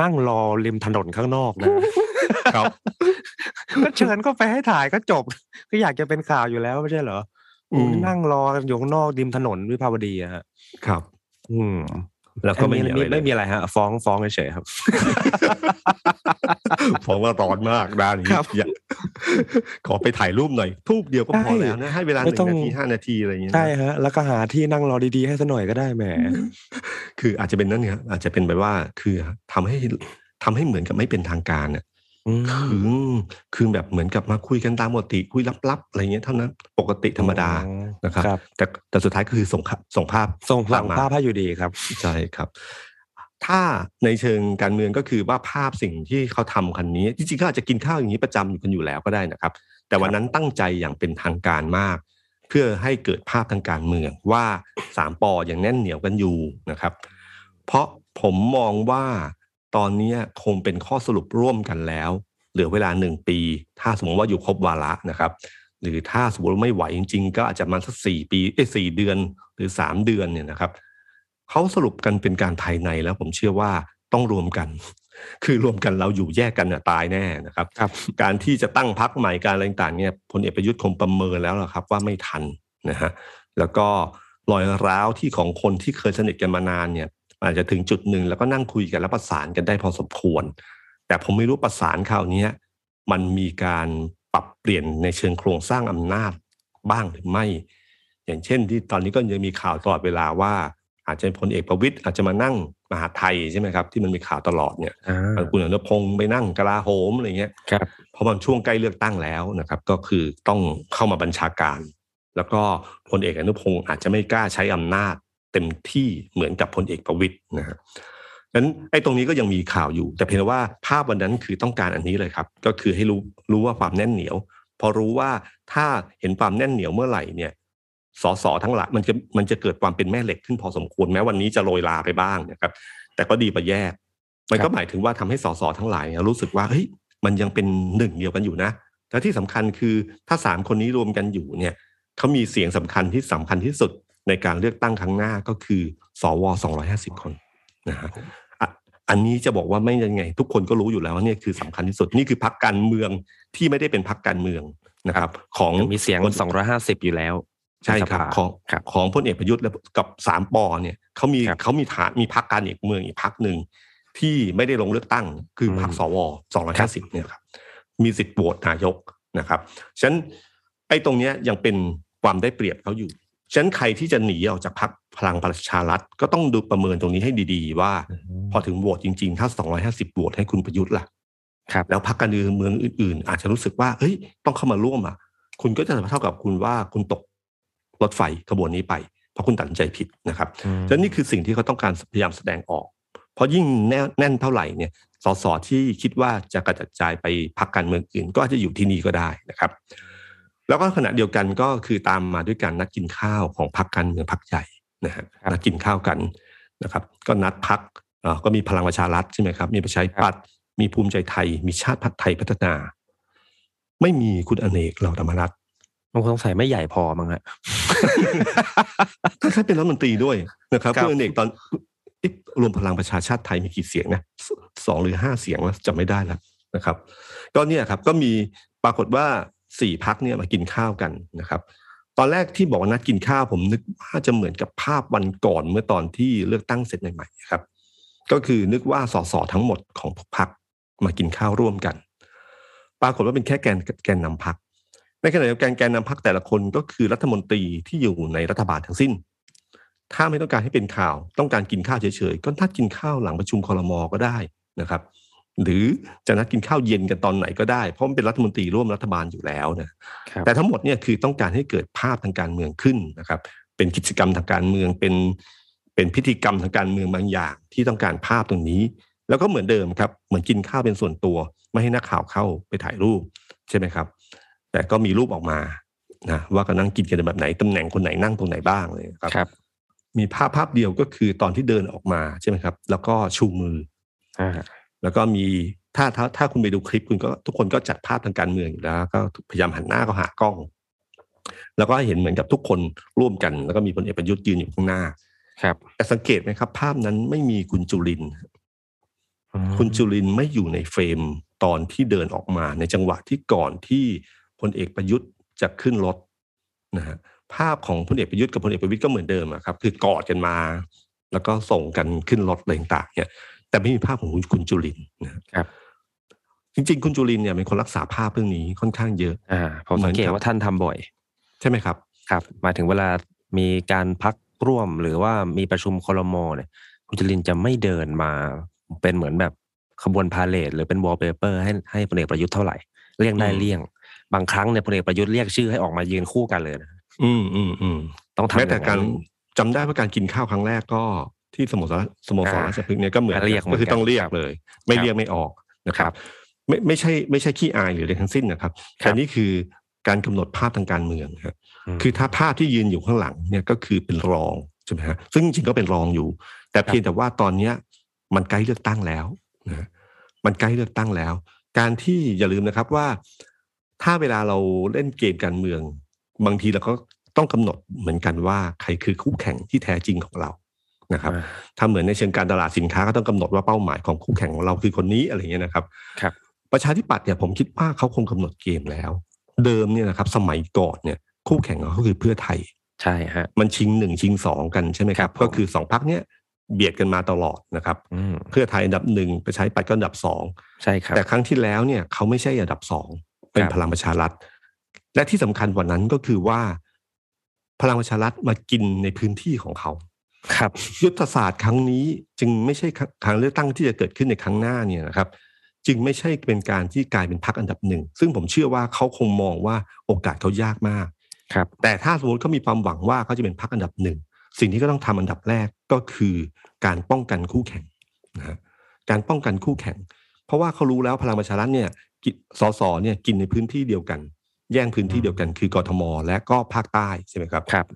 นั่งรอริมถนนข้างนอกนะครับก็เชิญก็ไปให้ถ่ายก็จบก็อยากจะเป็นข่าวอยู่แล้วไม่ใช่เหรอนั่งรออยู่ข้างนอกริมถนนวิภาวดีอะครับอืมแล้วก็ไม่มีไม่มีอะไรฮะฟ้องฟ้องเฉยๆครับฟ้องว่าร้อนมากด้านนี้ขอไปถ่ายรูปหน่อยทูบเดียวก็พอแล้วนะให้เวลาหนึ่งนาทีห้านาทีอะไรอย่างเงี้ยใช่ฮะแล้วก็หาที่นั่งรอดีๆให้ซะหน่อยก็ได้แหมคืออาจจะเป็นนั่นเนี่ยอาจจะเป็นแบบว่าคือทำให้ทำให้เหมือนกับไม่เป็นทางการเนี่ยคือคือแบบเหมือนกับมาคุยกันตามปกติคุยลับๆอะไรเงี้ยเท่านั้นปกติธรรมดานะครับแต่แต่สุดท้ายก็คือส่งส่งภาพส่งภาพภาพให้อยู่ดีครับใช่ครับถ้าในเชิงการเมืองก็คือว่าภาพสิ่งที่เขาทำคันนี้จริงๆเขาอาจจะกินข้าวอย่างนี้ประจำอยู่กันอยู่แล้วก็ได้นะครับแต่วันนั้นตั้งใจอย่างเป็นทางการมากเพื่อให้เกิดภาพทางการเมืองว่าสามปออย่างแน่นเหนียวกันอยู่นะครับเพราะผมมองว่าตอนนี้คงเป็นข้อสรุปร่วมกันแล้วเหลือเวลาหนึ่งปีถ้าสมมติว่าอยู่ครบวาระนะครับหรือถ้าสมมติไม่ไหวจริงๆก็อาจจะมาสักสี่ปีเอ้ยสี่เดือนหรือสามเดือนเนี่ยนะครับเขาสรุปกันเป็นการภายในแล้วผมเชื่อว่าต้องรวมกันคือรวมกันเราอยู่แยกกันน่ะตายแน่นะครับการที่จะตั้งพรรคใหม่การอะไรต่างๆเนี่ยพลเอกประยุทธ์คงประเมินแล้วล่ะครับว่าไม่ทันนะฮะแล้วก็รอยร้าวที่ของคนที่เคยสนิทกันมานานเนี่ยอาจจะถึงจุดหนึ่งแล้วก็นั่งคุยกันแล้วประสานกันได้พอสมควรแต่ผมไม่รู้ประสานคราวนี้มันมีการปรับเปลี่ยนในเชิงโครงสร้างอำนาจบ้างหรือไม่อย่างเช่นที่ตอนนี้ก็ยังมีข่าวตลอดเวลาว่าอาจจะพลเอกประวิตรอาจจะมานั่งมหาไทยใช่ไหมครับที่มันมีข่าวตลอดเนี่ยคุณอนุพงศ์ไปนั่งกลาโหมอะไรเงี้ยเพราะมันช่วงใกล้เลือกตั้งแล้วนะครับก็คือต้องเข้ามาบัญชาการแล้วก็พลเอกอนุพงศ์อาจจะไม่กล้าใช้อำนาจเต็มที่เหมือนกับพลเอกประวิตรนะฮะนั้นไอ้ตรงนี้ก็ยังมีข่าวอยู่แต่เพียงแต่ว่าภาพวันนั้นคือต้องการอันนี้เลยครับก็คือให้รู้รู้ว่าความแน่นเหนียวพอรู้ว่าถ้าเห็นความแน่นเหนียวเมื่อไหร่เนี่ยสสทั้งหลายมันจะมันจะเกิดความเป็นแม่เหล็กขึ้นพอสมควรแม้วันนี้จะโรยลาไปบ้างนะครับแต่ก็ดีกว่าแยกมันก็หมายถึงว่าทำให้สสทั้งหลายรู้สึกว่าเฮ้ยมันยังเป็นหนึ่งเดียวกันอยู่นะและที่สำคัญคือถ้าสามคนนี้รวมกันอยู่เนี่ยเขามีเสียงสำคัญที่สำคัญที่สุดในการเลือกตั้งครั้งหน้าก็คือสวสองร้อยห้าสิบคนนะฮะอันนี้จะบอกว่าไม่ยังไงทุกคนก็รู้อยู่แล้วว่านี่คือสำคัญที่สุดนี่คือพรรคการเมืองที่ไม่ได้เป็นพรรคการเมืองนะครับของมีเสียงสองร้อยห้าสิบอยู่แล้วใช่ครับของของพลเอกประยุทธ์และกับสามปเนี่ยเขามีเขามีฐานมีพรรคการเมืองอีกพรรคนึงที่ไม่ได้ลงเลือกตั้งคือพรรคสวสองร้อยห้าสิบเนี่ยครับมีสิทธิ์โหวตนายกนะครับฉะนั้นไอ้ตรงเนี้ยยังเป็นความได้เปรียบเขาอยู่ฉะนั้นใครที่จะหนีออกจากพรรคพลังประชารัฐก็ต้องดูประเมินตรงนี้ให้ดีๆว่าพอถึงโหวตจริงๆถ้าสองร้อยห้าสิบโหวตให้คุณประยุทธ์ล่ะครับแล้วพรรคการเมืองอื่นๆอาจจะรู้สึกว่าเฮ้ยต้องเข้ามาร่วมอ่ะคุณก็จะเท่ากับคุณว่าคุณตกรถไฟขบวนนี้ไปเพราะคุณตัดใจผิดนะครับฉะนั้นนี่คือสิ่งที่เขาต้องการพยายามแสดงออกเพราะยิ่งแน่นเท่าไหร่เนี่ยสสที่คิดว่าจะกระจายไปพรรคการเมืองอื่นก็อาจจะอยู่ที่นี่ก็ได้นะครับแล้วก็ขณะเดียวกันก็คือตามมาด้วยการนัดกินข้าวของพรรคการเมืองพรรคใหญ่นะฮะนัดกินข้าวกันนะครับก็นัดพรรคก็มีพลังประชารัฐใช่ไหมครับมีประชาธิปัตย์มีภูมิใจไทยมีชาติพัฒน์ไทยพัฒนาไม่มีคุณอเนกเหล่าธรรมนัสผมสงสัยไม่ใหญ่พอมั้งฮะถ้าท่านเป็นรัฐมนตรีด้วยนะครับคุณอเนกตอนรวมพลังประชาชาติไทยมีกี่เสียงนะสองหรือห้าเสียงแล้วจำไม่ได้แล้วนะครับก็เนี่ยครับก็มีปรากฏว่าสี่พักเนี่ยมากินข้าวกันนะครับตอนแรกที่บอกว่านัดกินข้าวผมนึกว่าจะเหมือนกับภาพวันก่อนเมื่อตอนที่เลือกตั้งเสร็จใหม่ๆครับก็คือนึกว่าสสทั้งหมดของพรรคมากินข้าวร่วมกันปรากฏว่าเป็นแค่แกนแกนนำพรรคในขณะเดียวกันแกนนำพรรคแต่ละคนก็คือรัฐมนตรีที่อยู่ในรัฐบาลทั้งสิ้น ถ้าไม่ต้องการให้เป็นข่าวต้องการกินข้าวเฉยๆก็นัดกินข้าวหลังประชุมครม.ก็ได้นะครับหรือจะนัดกินข้าวเย็นกันตอนไหนก็ได้เพราะมันเป็นรัฐมนตรีร่วมรัฐบาลอยู่แล้วนะแต่ทั้งหมดเนี่ยคือต้องการให้เกิดภาพทางการเมืองขึ้นนะครับเป็นกิจกรรมทางการเมืองเป็นเป็นพิธีกรรมทางการเมืองบางอย่างที่ต้องการภาพตรงนี้แล้วก็เหมือนเดิมครับเหมือนกินข้าวเป็นส่วนตัวไม่ให้นักข่าวเข้าไปถ่ายรูปใช่ไหมครับแต่ก็มีรูปออกมานะว่ากำลังกินกันแบบไหนตำแหน่งคนไหนนั่งตรงไหนบ้างเลยครับ มีภาพภาพเดียวก็คือตอนที่เดินออกมาใช่ไหมครับแล้วก็ชูมือแล้วก็มีถ้าถ้าถ้าคุณไปดูคลิปคุณก็ทุกคนก็จัดภาพทางการเมืองอยู่แล้วก็พยายามหันหน้าเข้าหากล้องแล้วก็เห็นเหมือนกับทุกคนร่วมกันแล้วก็มีพลเอกประยุทธ์ยืนอยู่ข้างหน้าครับแต่สังเกตไหมครับภาพนั้นไม่มีคุณจุรินทร์คุณจุรินทร์ไม่อยู่ในเฟรมตอนที่เดินออกมาในจังหวะที่ก่อนที่พลเอกประยุทธ์จะขึ้นรถนะฮะภาพของพลเอกประยุทธ์กับพลเอกประวิตรก็เหมือนเดิมครับคือกอดกันมาแล้วก็ส่งกันขึ้นรถอะไรต่างๆเนี่ยแต่ไม่มีภาพของคุณจุรินทร์นะครับจริงๆคุณจุรินทร์เนี่ยเป็นคนรักษาภาพเรื่องนี้ค่อนข้างเยอะอ่าผมสังเกตว่าท่านทำบ่อยใช่ไหมครับครับมาถึงเวลามีการพักร่วมหรือว่ามีประชุมครม.เนี่ยคุณจุรินทร์จะไม่เดินมาเป็นเหมือนแบบขบวนพาเลทหรือเป็นวอลเปเปอร์ให้ให้พลเอกประยุทธ์เท่าไหร่เลี่ยงได้เลี่ยงบางครั้งเนี่ยพลเอกประยุทธ์เรียกชื่อให้ออกมายืนคู่กันเลยนะอืมอืมอืมต้องทำแม้แต่การจำได้ว่าการกินข้าวครั้งแรกก็ที่สโมสรสโมสรราชพฤกษ์เนี่ยก็เหมือนก็คือต้องเรียกเลยไม่เรียกไม่ออกนะครับไม่ไม่ใช่ไม่ใช่ขี้อายหรืออะไรทั้งสิ้นนะครับแต่นี่คือการกำหนดภาพทางการเมืองครับคือถ้าภาพที่ยืนอยู่ข้างหลังเนี่ยก็คือเป็นรองใช่ไหมฮะซึ่งจริงๆก็เป็นรองอยู่แต่เพียงแต่ว่าตอนนี้มันใกล้เลือกตั้งแล้วนะมันใกล้เลือกตั้งแล้วการที่อย่าลืมนะครับว่าถ้าเวลาเราเล่นเกมการเมืองบางทีเราก็ต้องกำหนดเหมือนกันว่าใครคือคู่แข่งที่แท้จริงของเรานะครับถ้าเหมือนในเชิงการตลาดสินค้าก็ต้องกำหนดว่าเป้าหมายของคู่แข่งของเราคือคนนี้อะไรเงี้ยนะครับประชาธิปัตย์เนี่ยผมคิดว่าเขาคงกำหนดเกมแล้วเดิมเนี่ยนะครับสมัยก่อนเนี่ยคู่แข่งของเขาคือเพื่อไทยใช่ฮะมันชิงหนึ่งชิงสองกันใช่ไหมครับก็คือสองพรรคเนี้ยเบียดกันมาตลอดนะครับเพื่อไทยอันดับหนึ่งประชาธิปัตย์ก็อันดับสองใช่ครับแต่ครั้งที่แล้วเนี่ยเขาไม่ใช่อันดับสองเป็นพลังประชารัฐและที่สำคัญกว่านั้นก็คือว่าพลังประชารัฐมากินในพื้นที่ของเขาครับยุทธศาสตร์ครั้งนี้จึงไม่ใช่การเลือกตั้งที่จะเกิดขึ้นในครั้งหน้าเนี่ยนะครับจึงไม่ใช่เป็นการที่กลายเป็นพรรคอันดับหนึ่งซึ่งผมเชื่อว่าเขาคงมองว่าโอกาสเขายากมากครับแต่ถ้าสมมติเขามีความหวังว่าเขาจะเป็นพรรคอันดับหนึ่งสิ่งที่เขาต้องทำอันดับแรกก็คือการป้องกันคู่แข่งนะการป้องกันคู่แข่งเพราะว่าเขารู้แล้วพลังประชารัฐเนี่ยสสเนี่ยกินในพื้นที่เดียวกันแย่งพื้นที่เดียวกันคือกทมและก็ภาคใต้ใช่ไหมครับครับ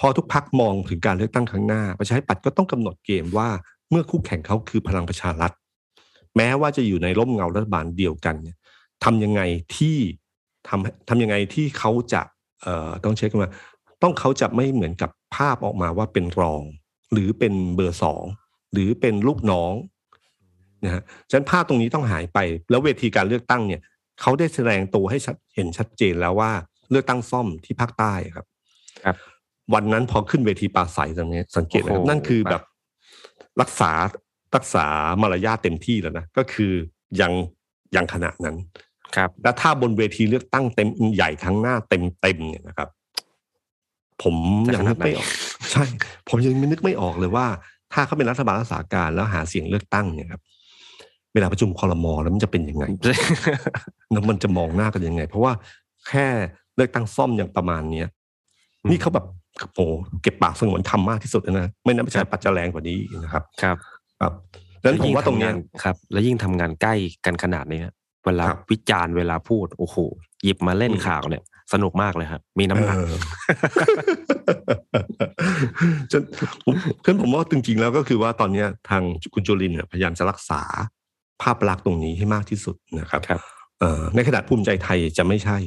พอทุกพรรคมองถึงการเลือกตั้งครั้งหน้าประชาธิปัตย์ก็ต้องกำหนดเกมว่าเมื่อคู่แข่งเขาคือพลังประชารัฐแม้ว่าจะอยู่ในร่มเงารัฐบาลเดียวกันเนี่ยทำยังไงที่ทำทำยังไงที่เขาจะเอ่อต้องเช็คมาต้องเขาจะไม่เหมือนกับภาพออกมาว่าเป็นรองหรือเป็นเบอร์สองหรือเป็นลูกน้องนะฮะฉะนั้นภาพตรงนี้ต้องหายไปแล้วเวทีการเลือกตั้งเนี่ยเขาได้แสดงตัวให้เห็นชัดเจนแล้วว่าเลือกตั้งซ่อมที่ภาคใต้ครับครับวันนั้นพอขึ้นเวทีปราศัยตรงนี้สังเกตไหมนั่นคือแบบรักษารักษามารยาทเต็มที่แล้วนะก็คือยังยังขณะนั้นครับและถ้าบนเวทีเลือกตั้งเต็มใหญ่ครั้งหน้าเต็มเต็มเนี่ยนะครับผมยังนึกไม่ออกใช่ผมยังนึกไม่ออกเลยว่าถ้าเขาเป็นรัฐบาลรักษาการแล้วหาเสียงเลือกตั้งเนี่ยครับเวลาประชุมครม.แล้วมันจะเป็นยังไงแล้วมันจะมองหน้ากันยังไงเพราะว่าแค่เลือกตั้งซ่อมอย่างประมาณนี้นี่เขาแบบโอ้เก็บปากสงวนคำมากที่สุดนะไม่นั้นประชาธิปัตย์จะแรงกว่านี้นะครับครับครับแล้วผมว่าตรงนี้ครับแล้วยิ่งทำงานใกล้กันขนาดนี้เวลาวิจารณ์เวลาพูดโอ้โหหยิบมาเล่นข่าวเนี่ยสนุกมากเลยครับมีน้ำหนักจนขึ้นผมว่าจริงๆแล้วก็คือว่าตอนนี้ทางคุณจุรินทร์พยายามจะรักษาภาพลักษณ์ตรงนี้ให้มากที่สุดนะครับในขณะภูมิใจไทยจะไม่ใช่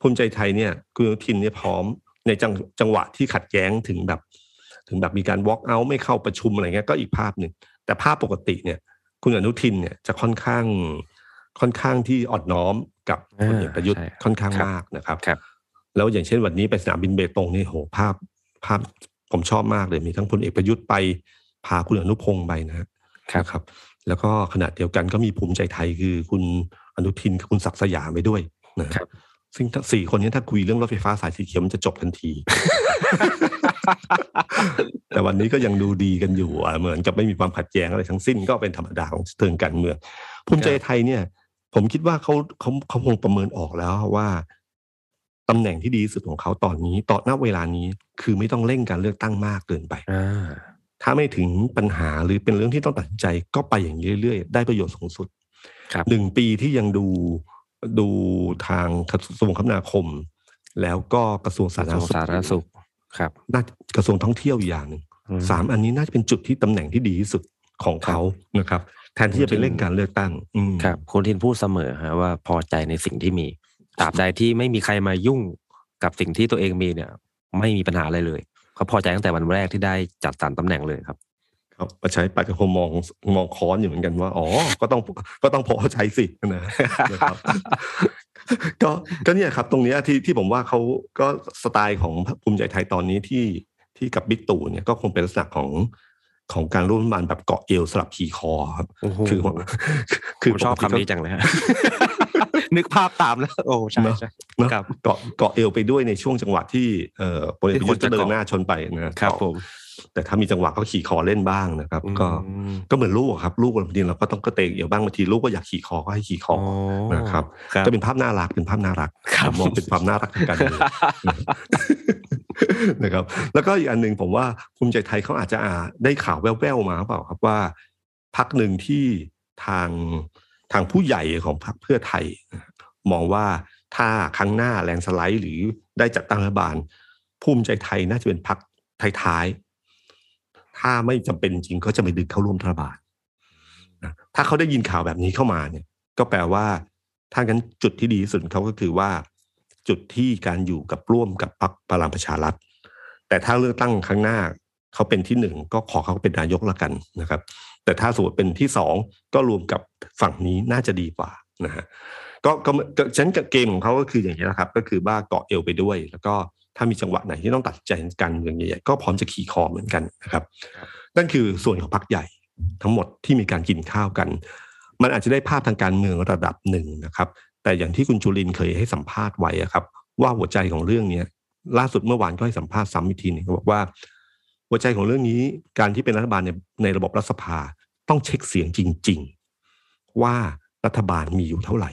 ภูมิใจไทยเนี่ยคุณทินเนี่ยพร้อมในจังจังหวะที่ขัดแย้งถึงแบบถึงแบบมีการ walk out ไม่เข้าประชุมอะไรเงี้ยก็อีกภาพหนึ่งแต่ภาพปกติเนี่ยคุณอนุทินเนี่ยจะค่อนข้างค่อนข้างที่อ่อนน้อมกับพลเอกประยุทธ์ค่อนข้างมากนะครับแล้วอย่างเช่นวันนี้ไปสนามบินเบตงนี่โหภาพภาพผมชอบมากเลยมีทั้งพลเอกประยุทธ์ไปพาคุณอนุพงศ์ไปนะครับแล้วก็ขณะเดียวกันก็มีภูมิใจไทยคือคุณอนุทินกับคุณศักดิ์สยามไปด้วยนะครับซึ่งสี่คนนี้ถ้าคุยเรื่องรถไฟฟ้าสายสีเขียวมันจะจบทันที แต่วันนี้ก็ยังดูดีกันอยู่เหมือนกับไม่มีความขัดแย้งอะไรทั้งสิ้นก็เป็นธรรมดาของเทิงการเมืองภูมิใจไทยเนี่ยผมคิดว่าเขาเขาเขาคงประเมินออกแล้วว่าตำแหน่งที่ดีสุดของเขาตอนนี้ต่อหน้าเวลานี้คือไม่ต้องเร่งการเลือกตั้งมากเกินไปถ้าไม่ถึงปัญหาหรือเป็นเรื่องที่ต้องตัดสินใจก็ไปอย่างนี้เรื่อยๆได้ประโยชน์สูงสุดหนึ่งปีที่ยังดูดูทางกระทรวงคมนาคมแล้วก็กระทรวงสาธารณสุขครับน่ากระทรวงท่องเที่ยวอย่างนึงสามอันนี้น่าจะเป็นจุดที่ตำแหน่งที่ดีที่สุดของเขานะครับแทนที่จะไปเล่นการเลือกตั้งครับคุณทินพูดเสมอฮะว่าพอใจในสิ่งที่มีตราบใดที่ไม่มีใครมายุ่งกับสิ่งที่ตัวเองมีเนี่ยไม่มีปัญหาอะไรเลยเขาพอใจตั้งแต่วันแรกที่ได้จัดสรรตำแหน่งเลยครับครับประชัยปัจจุบันมองมองค้อนอยู่เหมือนกันว่าอ๋อก็ต้องก็ต้องพอใจสินะครับก็ก็เนี่ยครับตรงนี้ที่ที่ผมว่าเขาก็สไตล์ของภูมิใจไทยตอนนี้ที่ที่กับบิ๊กตู่เนี่ยก็คงเป็นลักษณะของของการร่วมมันแบบเกาะเอวสลับขี่คอครับคือคือชอบคำนี้จังเลยฮะนึกภาพตามแล้วโอ้ใช่ใช่ครับเกาะเกาะเอวไปด้วยในช่วงจังหวะที่เอ่อพลเอกประยุทธ์จะเดินหน้าชนไปนะครับผมแต่ถ้ามีจังหวะก็ขี่คอเล่นบ้างนะครับก็ก็เหมือนลูกครับลูกบางทีเราก็ต้องกระเตงเอวบ้างบางทีลูกก็อยากขี่คอก็ให้ขี่คอนะครับก็เป็นภาพน่ารักเป็นภาพน่ารักมองเป็นความน่ารักกันนะครับแล้วก็อีกอันหนึ่งผมว่าภูมิใจไทยเขาอาจจะได้ข่าวแว่วๆมาเปล่าครับว่าพรรคหนึ่งที่ทางทางผู้ใหญ่ของพรรคเพื่อไทยมองว่าถ้าครั้งหน้าแลนสไลด์หรือได้จัดตั้งรัฐบาลภูมิใจไทยน่าจะเป็นพรรคท้ายๆถ้าไม่จำเป็นจริงเขาจะไม่ดึงเข้าร่วมรัฐบาลถ้าเขาได้ยินข่าวแบบนี้เข้ามาเนี่ยก็แปลว่าถ้างั้นจุดที่ดีที่สุดเขาก็คือว่าจุดที่การอยู่กับร่วมกับพรรคพลังประชารัฐแต่ถ้าเลือกตั้งครั้งหน้าเขาเป็นที่หนึ่งก็ขอเขาเป็นนายกละกันนะครับแต่ถ้าสมมติเป็นที่สองก็รวมกับฝั่งนี้น่าจะดีกว่านะฮะก็ก็ฉะนั้นเกมของเขาก็คืออย่างนี้นะครับก็คือว่าเกาะเอวไปด้วยแล้วก็ถ้ามีจังหวะไหนที่ต้องตัดใจการเมืองใหญ่ๆก็พร้อมจะขี่คอเหมือนกันนะครับนั่นคือส่วนของพรรคใหญ่ทั้งหมดที่มีการกินข้าวกันมันอาจจะได้ภาพทางการเมืองระดับหนึ่งนะครับแต่อย่างที่คุณจุลินทร์เคยให้สัมภาษณ์ไว้ครับว่าหัวใจของเรื่องนี้ล่าสุดเมื่อวานก็ให้สัมภาษณ์ซ้ำอีกทีนึงบอกว่าหัวใจของเรื่องนี้การที่เป็นรัฐบาลในในระบบรัฐสภาต้องเช็คเสียงจริงๆว่ารัฐบาลมีอยู่เท่าไหร่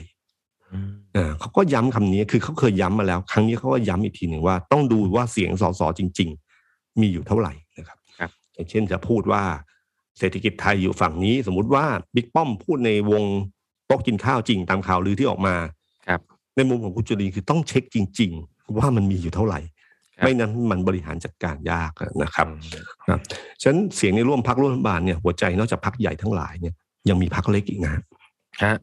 อ่าเขาก็ย้ำคำนี้คือเขาเคยย้ำมาแล้วครั้งนี้เขาก็ย้ำอีกทีนึงว่าต้องดูว่าเสียงสสจริงๆมีอยู่เท่าไหร่นะครับอย่างเช่นจะพูดว่าเศรษฐกิจไทยอยู่ฝั่งนี้สมมติว่าบิ๊กป้อมพูดในวงก็กินข้าวจริงตามข่าวลือที่ออกมาครับในมุมของคุณจุลินทร์คือต้องเช็คจริงๆว่ามันมีอยู่เท่าไหร่ไม่นั้นมันบริหารจัดการยากนะครับครับฉะนั้นเสียงในร่วมพรรคร่วมรัฐบาลเนี่ยหัวใจนอกจากพรรคใหญ่ทั้งหลายเนี่ยยังมีพรรคเล็กอีกนะฮะ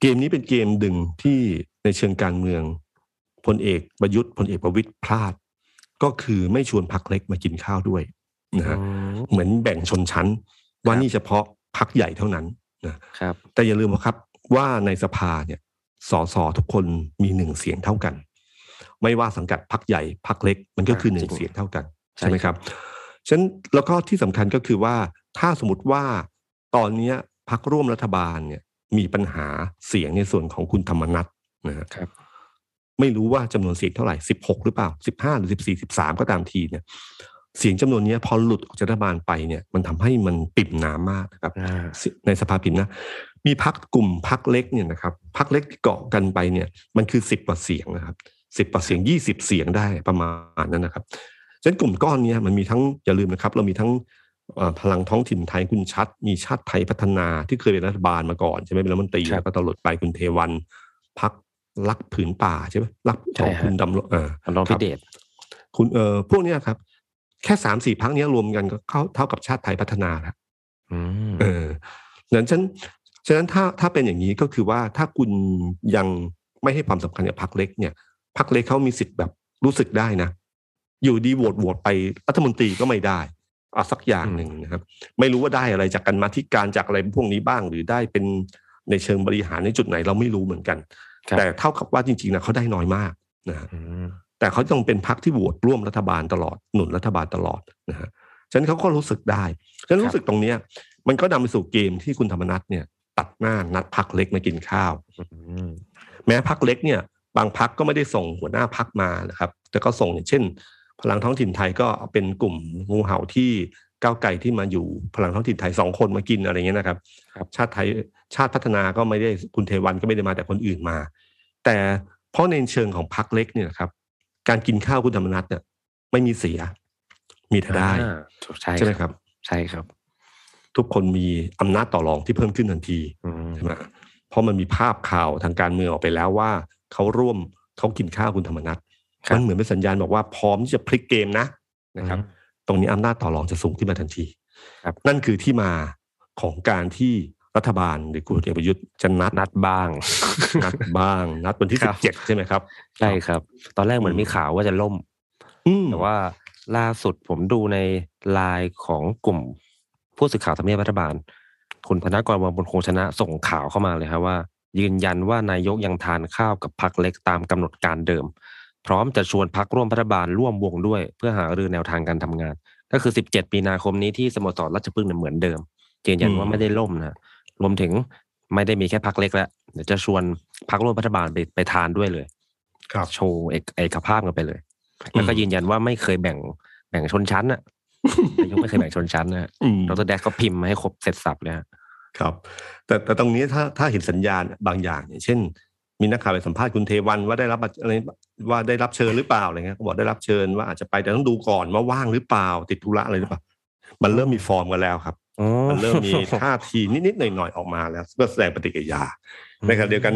เกมนี้เป็นเกมดึงที่ในเชิงการเมืองพลเอกประยุทธ์พลเอกประวิตรพลาดก็คือไม่ชวนพรรคเล็กมากินข้าวด้วยนะฮะเหมือนแบ่งชนชั้นว่านี่เฉพาะพรรคใหญ่เท่านั้นนะครับแต่อย่าลืมนะครับว่าในสภาเนี่ยสสทุกคนมีหนึ่งเสียงเท่ากันไม่ว่าสังกัดพรรคใหญ่พรรคเล็กมันก็คือหนึ่งเสียงเท่ากันใช่มั้ยครับฉะนั้นแล้วก็ที่สำคัญก็คือว่าถ้าสมมติว่าตอนนี้พรรคร่วมรัฐบาลเนี่ยมีปัญหาเสียงในส่วนของคุณธรรมนัสนะครับไม่รู้ว่าจำนวนเสียงเท่าไหร่สิบหกหรือเปล่าสิบห้าหรือสิบสี่ สิบสามก็ตามทีเนี่ยเสียงจำนวนนี้พอหลุดออกจากรัฐบาลไปเนี่ยมันทำให้มันปิ่มน้ำมากนะครับในสภาปิ่มนะมีพรรคกลุ่มพรรคเล็กเนี่ยนะครับพรรคเล็กเกาะกันไปเนี่ยมันคือสิบกว่าเสียงนะครับสิบกว่าเสียงยี่สิบเสียงได้ประมาณนั้นนะครับฉะนั้นกลุ่มก้อนนี้มันมีทั้งอย่าลืมนะครับเรามีทั้งพลังท้องถิ่นไทยคุณชัดมีชาติไทยพัฒนาที่เคยเป็นรัฐบาลมาก่อนใช่ไหมเป็นรัฐมนตรีแล้วก็ตลอดไปคุณเทวันพรรครักผืนป่าใช่ไหมรักของคุณดำรงพิเดชคุณเอ่อพวกนี้ครับแค่ สามถึงสี่ พรรคนี้รวมกันก็เท่ากับชาติไทยพัฒนาแล้วเออฉะนั้นฉะนั้นถ้าถ้าเป็นอย่างนี้ก็คือว่าถ้าคุณยังไม่ให้ความสำคัญกับพรรคเล็กเนี่ยพรรคเล็กเขามีสิทธิ์แบบรู้สึกได้นะอยู่ดีโหวตโหวตไปรัฐมนตรีก็ไม่ได้เอาสักอย่างหนึ่งนะครับไม่รู้ว่าได้อะไรจากการมาธิการจากอะไรพวกนี้บ้างหรือได้เป็นในเชิงบริหารในจุดไหนเราไม่รู้เหมือนกันแต่เท่ากับว่าจริงๆนะเขาได้น้อยมากนะแต่เขาต้องเป็นพรรคที่โหวตร่วมรัฐบาลตลอดหนุนรัฐบาลตลอดนะฮะฉะนั้นเขาก็รู้สึกได้ฉะนั้นรู้สึกตรงนี้มันก็นำไปสู่เกมที่คุณธรรมนัสเนี่ยตัดหน้านัดพรรคเล็กมากินข้าวแม้พรรคเล็กเนี่ยบางพรรคก็ไม่ได้ส่งหัวหน้าพรรคมานะครับแต่ก็ส่งอย่างเช่นพ พลังท้องถิ่นไทยก็เป็นกลุ่มงูเห่าที่ก้าวไกลที่มาอยู่พลังท้องถิ่นไทยสองคนมากินอะไรเงี้ยนะครับชาติไทยชาติพัฒนาก็ไม่ได้คุณเทวันก็ไม่ได้มาแต่คนอื่นมาแต่เพราะในเชิงของพรรคเล็กเนี่ยครับการกินข้าวคุณธรรมนัสเนี่ยไม่มีเสียมีแต่ได้ใช่ไหมครับใช่ครับทุกคนมีอำนาจต่อรองที่เพิ่มขึ้นทันทีใช่ไหมเพราะมันมีภาพข่าวทางการเมืองออกไปแล้วว่าเขาร่วมเขากินข้าวคุณธรรมนัสมันเหมือนเป็นสัญญาณบอกว่าพร้อมที่จะพลิกเกมนะนะครับตรงนี้อำนาจต่อรองจะสูงขึ้นมาทันทีนั่นคือที่มาของการที่รัฐบาลหรือคุณเอกประยุทธ์จะนัดนัดบ้างนัดบ้างนัดวันที่สิบเจ็ดใช่ไหมครับใช่ครับตอนแรกเหมือนมีข่าวว่าจะล่มแต่ว่าล่าสุดผมดูในไลน์ของกลุ่มผู้สื่อข่าวทำเนียบรัฐบาลคุณธนกรวังบุญคงชนะส่งข่าวเข้ามาเลยครับว่ายืนยันว่านายกยังทานข้าวกับพรรคเล็กตามกำหนดการเดิมพร้อมจะชวนพรรคร่วมรัฐบาลร่วมวงด้วยเพื่อหารือแนวทางการทำงานก็คือสิบเจ็ดมีนาคมนี้ที่สโมสรราชพฤกษ์เหมือนเดิมยืนยันว่าไม่ได้ล่มนะรวมถึงไม่ได้มีแค่พรรคเล็กแล้วเดี๋ยวจะชวนพรรคร่วมรัฐบาลไปไปทานด้วยเลยโชว์เอกภาพกันไปเลยแล้วก็ยืนยันว่าไม่เคยแบ่งแบ่งชนชั้นอะนายกไม่เคยแบ่งชนชั้นนะดร.แดกก็พิมพ์มาให้ครบเสร็จสับเลยครับแต่แต่ตรงนี้ถ้าถ้าเห็นสัญญาณบางอย่างอย่างเช่นมีนักข่าวไปสัมภาษณ์คุณเทวันว่าได้รับอะไรว่าได้รับเชิญหรือเปล่าอะไรเงี้ยเขาบอกได้รับเชิญว่าอาจจะไปแต่ต้องดูก่อนว่าว่างหรือเปล่าติดธุระอะไรหรือเปล่ามันเริ่มมีฟอร์มกันแล้วครับมันเริ่มมีท่าทีนิดๆหน่อยๆออกมาแล้วเพื่อแสดงปฏิกิริยาในขณะเดียวกัน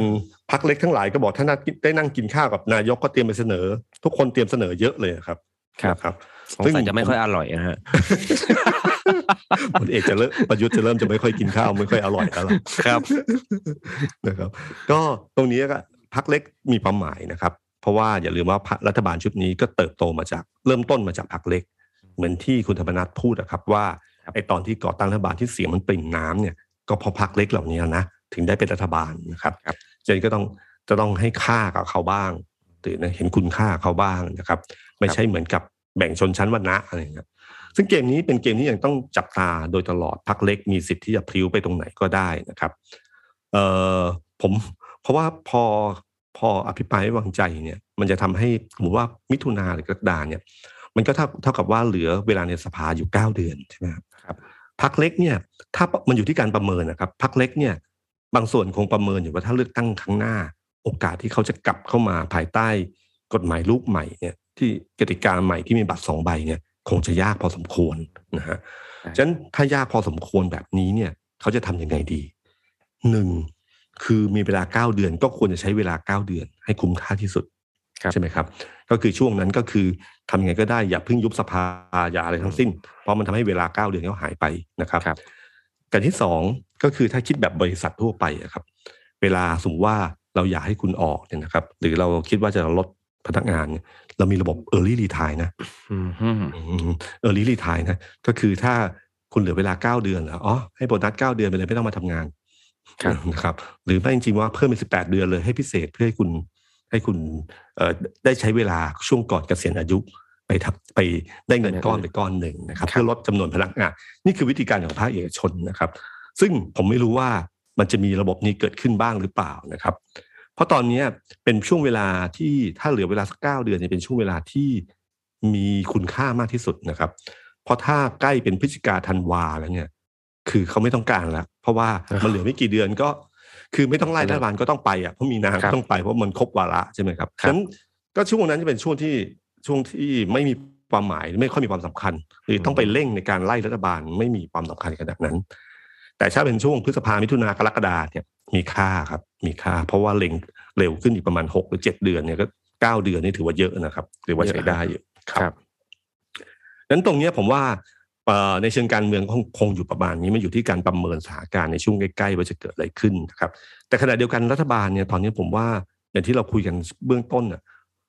พรรคเล็กทั้งหลายก็บอกถ้าได้นั่งกินข้าวกับนายกก็เตรียมไปเสนอทุกคนเตรียมเสนอเยอะเลยครับครับครับซึ่งจะไม่ค่อยอร่อยนะฮะพลเอกจะเริ่มประยุทธ์จะเริ่มจะไม่ค่อยกินข้าวไม่ค่อยอร่อยแล้วล่ะครับนะครับก็ตรงนี้ก็พรรคเล็กมีความหมายนะครับเพราะว่าอย่าลืมว่ารัฐบาลชุดนี้ก็เติบโตมาจากเริ่มต้นมาจากพรรคเล็กเหมือนที่คุณธรรมนัสพูดนะครับว่าไอ้ตอนที่ก่อตั้งรัฐบาลที่เสียงมันปริ่มน้ำเนี่ยก็เพราะพรรคเล็กเหล่านี้นะถึงได้เป็นรัฐบาลนะครับเจนก็ต้องจะต้องให้ค่ากับเขาบ้างตื่นเห็นคุณค่าเขาบ้างนะครับไม่ใช่เหมือนกับแบ่งชนชั้นวรรณะอะไรอย่างเงี้ยซึ่งเกมนี้เป็นเกมที่ยังต้องจับตาโดยตลอดพรรคเล็กมีสิทธิ์ที่จะพลิ้วไปตรงไหนก็ได้นะครับเอ่อผมเพราะว่าพอพออภิปรายไม่วางใจเนี่ยมันจะทำให้สมมติว่ามิถุนาหรือกรกฎาเนี่ยมันก็เท่าเท่ากับว่าเหลือเวลาในสภาอยู่เก้าเดือนใช่ไหมครับพรรคเล็กเนี่ยถ้ามันอยู่ที่การประเมินนะครับพรรคเล็กเนี่ยบางส่วนคงประเมินอยู่ว่าถ้าเลือกตั้งครั้งหน้าโอกาสที่เขาจะกลับเข้ามาภายใต้กฎหมายลูกใหม่เนี่ยที่กติกาใหม่ที่มีบัตรสองใบเนี่ยคงจะยากพอสมควรนะฮะฉะนั้นถ้ายากพอสมควรแบบนี้เนี่ยเขาจะทำยังไงดีหนึ่งคือมีเวลาเก้าเดือนก็ควรจะใช้เวลาเก้าเดือนให้คุ้มค่าที่สุดใช่ไหมครับก็คือช่วงนั้นก็คือทำยังไงก็ได้อย่าเพิ่งยุบสภาอย่าอะไรทั้งสิ้นเพราะมันทำให้เวลาเก้าเดือนเขาหายไปนะครับการที่สองก็คือถ้าคิดแบบบริษัททั่วไปครับเวลาสมมติว่าเราอยากให้คุณออกเนี่ยนะครับหรือเราคิดว่าจะลดพนักงานเนี่ยเรามีระบบ early retire นะ early retire นะก็คือถ้าคุณเหลือเวลาเก้าเดือนแล้วอ๋อให้โบนัสเก้าเดือนไปเลยไม่ต้องมาทำงานนะครับหรือไม่จริงๆว่าเพิ่มเป็นสิบแปดเดือนเลยให้พิเศษเพื่อให้คุณให้คุณได้ใช้เวลาช่วงก่อนเกษียณอายุไปไปได้เงินก้อนไปก้อนหนึ่งนะครับเพื่อลดจำนวนพนักงานนี่คือวิธีการของภาคเอกชนนะครับซึ่งผมไม่รู้ว่ามันจะมีระบบนี้เกิดขึ้นบ้างหรือเปล่านะครับเพราะตอนนี้เป็นช่วงเวลาที่ถ้าเหลือเวลาสักเก้าเดือนเนี่ยเป็นช่วงเวลาที่มีคุณค่ามากที่สุดนะครับเพราะถ้าใกล้เป็นพฤศจิกาธันวาแล้วเนี่ยคือเขาไม่ต้องการแล้วเพราะว่ามันเหลือไม่กี่เดือนก็คือไม่ต้องไล่รัฐบาลก็ต้องไปอ่ะเพราะมีนาก็ต้องไปเพราะมันครบวาระใช่ไหมครับฉะนั้นก็ช่วงนั้นจะเป็นช่วงที่ช่วงที่ไม่มีความหมายไม่ค่อยมีความสำคัญหรือต้องไปเร่งในการไล่รัฐบาลไม่มีความสำคัญขนาดนั้นแต่ถ้าเป็นช่วงพฤษภามิถุนากรกฎาเนี่ยมีค่าครับมีค่าเพราะว่าเร่งเร็วขึ้นอีกประมาณหกหรือเจ็ดเดือนเนี่ยก็เก้าเดือนนี่ถือว่าเยอะนะครับถือว่าใช้ได้อยู่ครับงั้นตรงนี้ผมว่าในเชิงการเมืองคงอยู่ประมาณนี้มันอยู่ที่การประเมินสถานการณ์ในช่วงใกล้ๆว่าจะเกิดอะไรขึ้นนะครับแต่ขณะเดียวกันรัฐบาลเนี่ยตอนนี้ผมว่าอย่างที่เราคุยกันเบื้องต้นน่ะ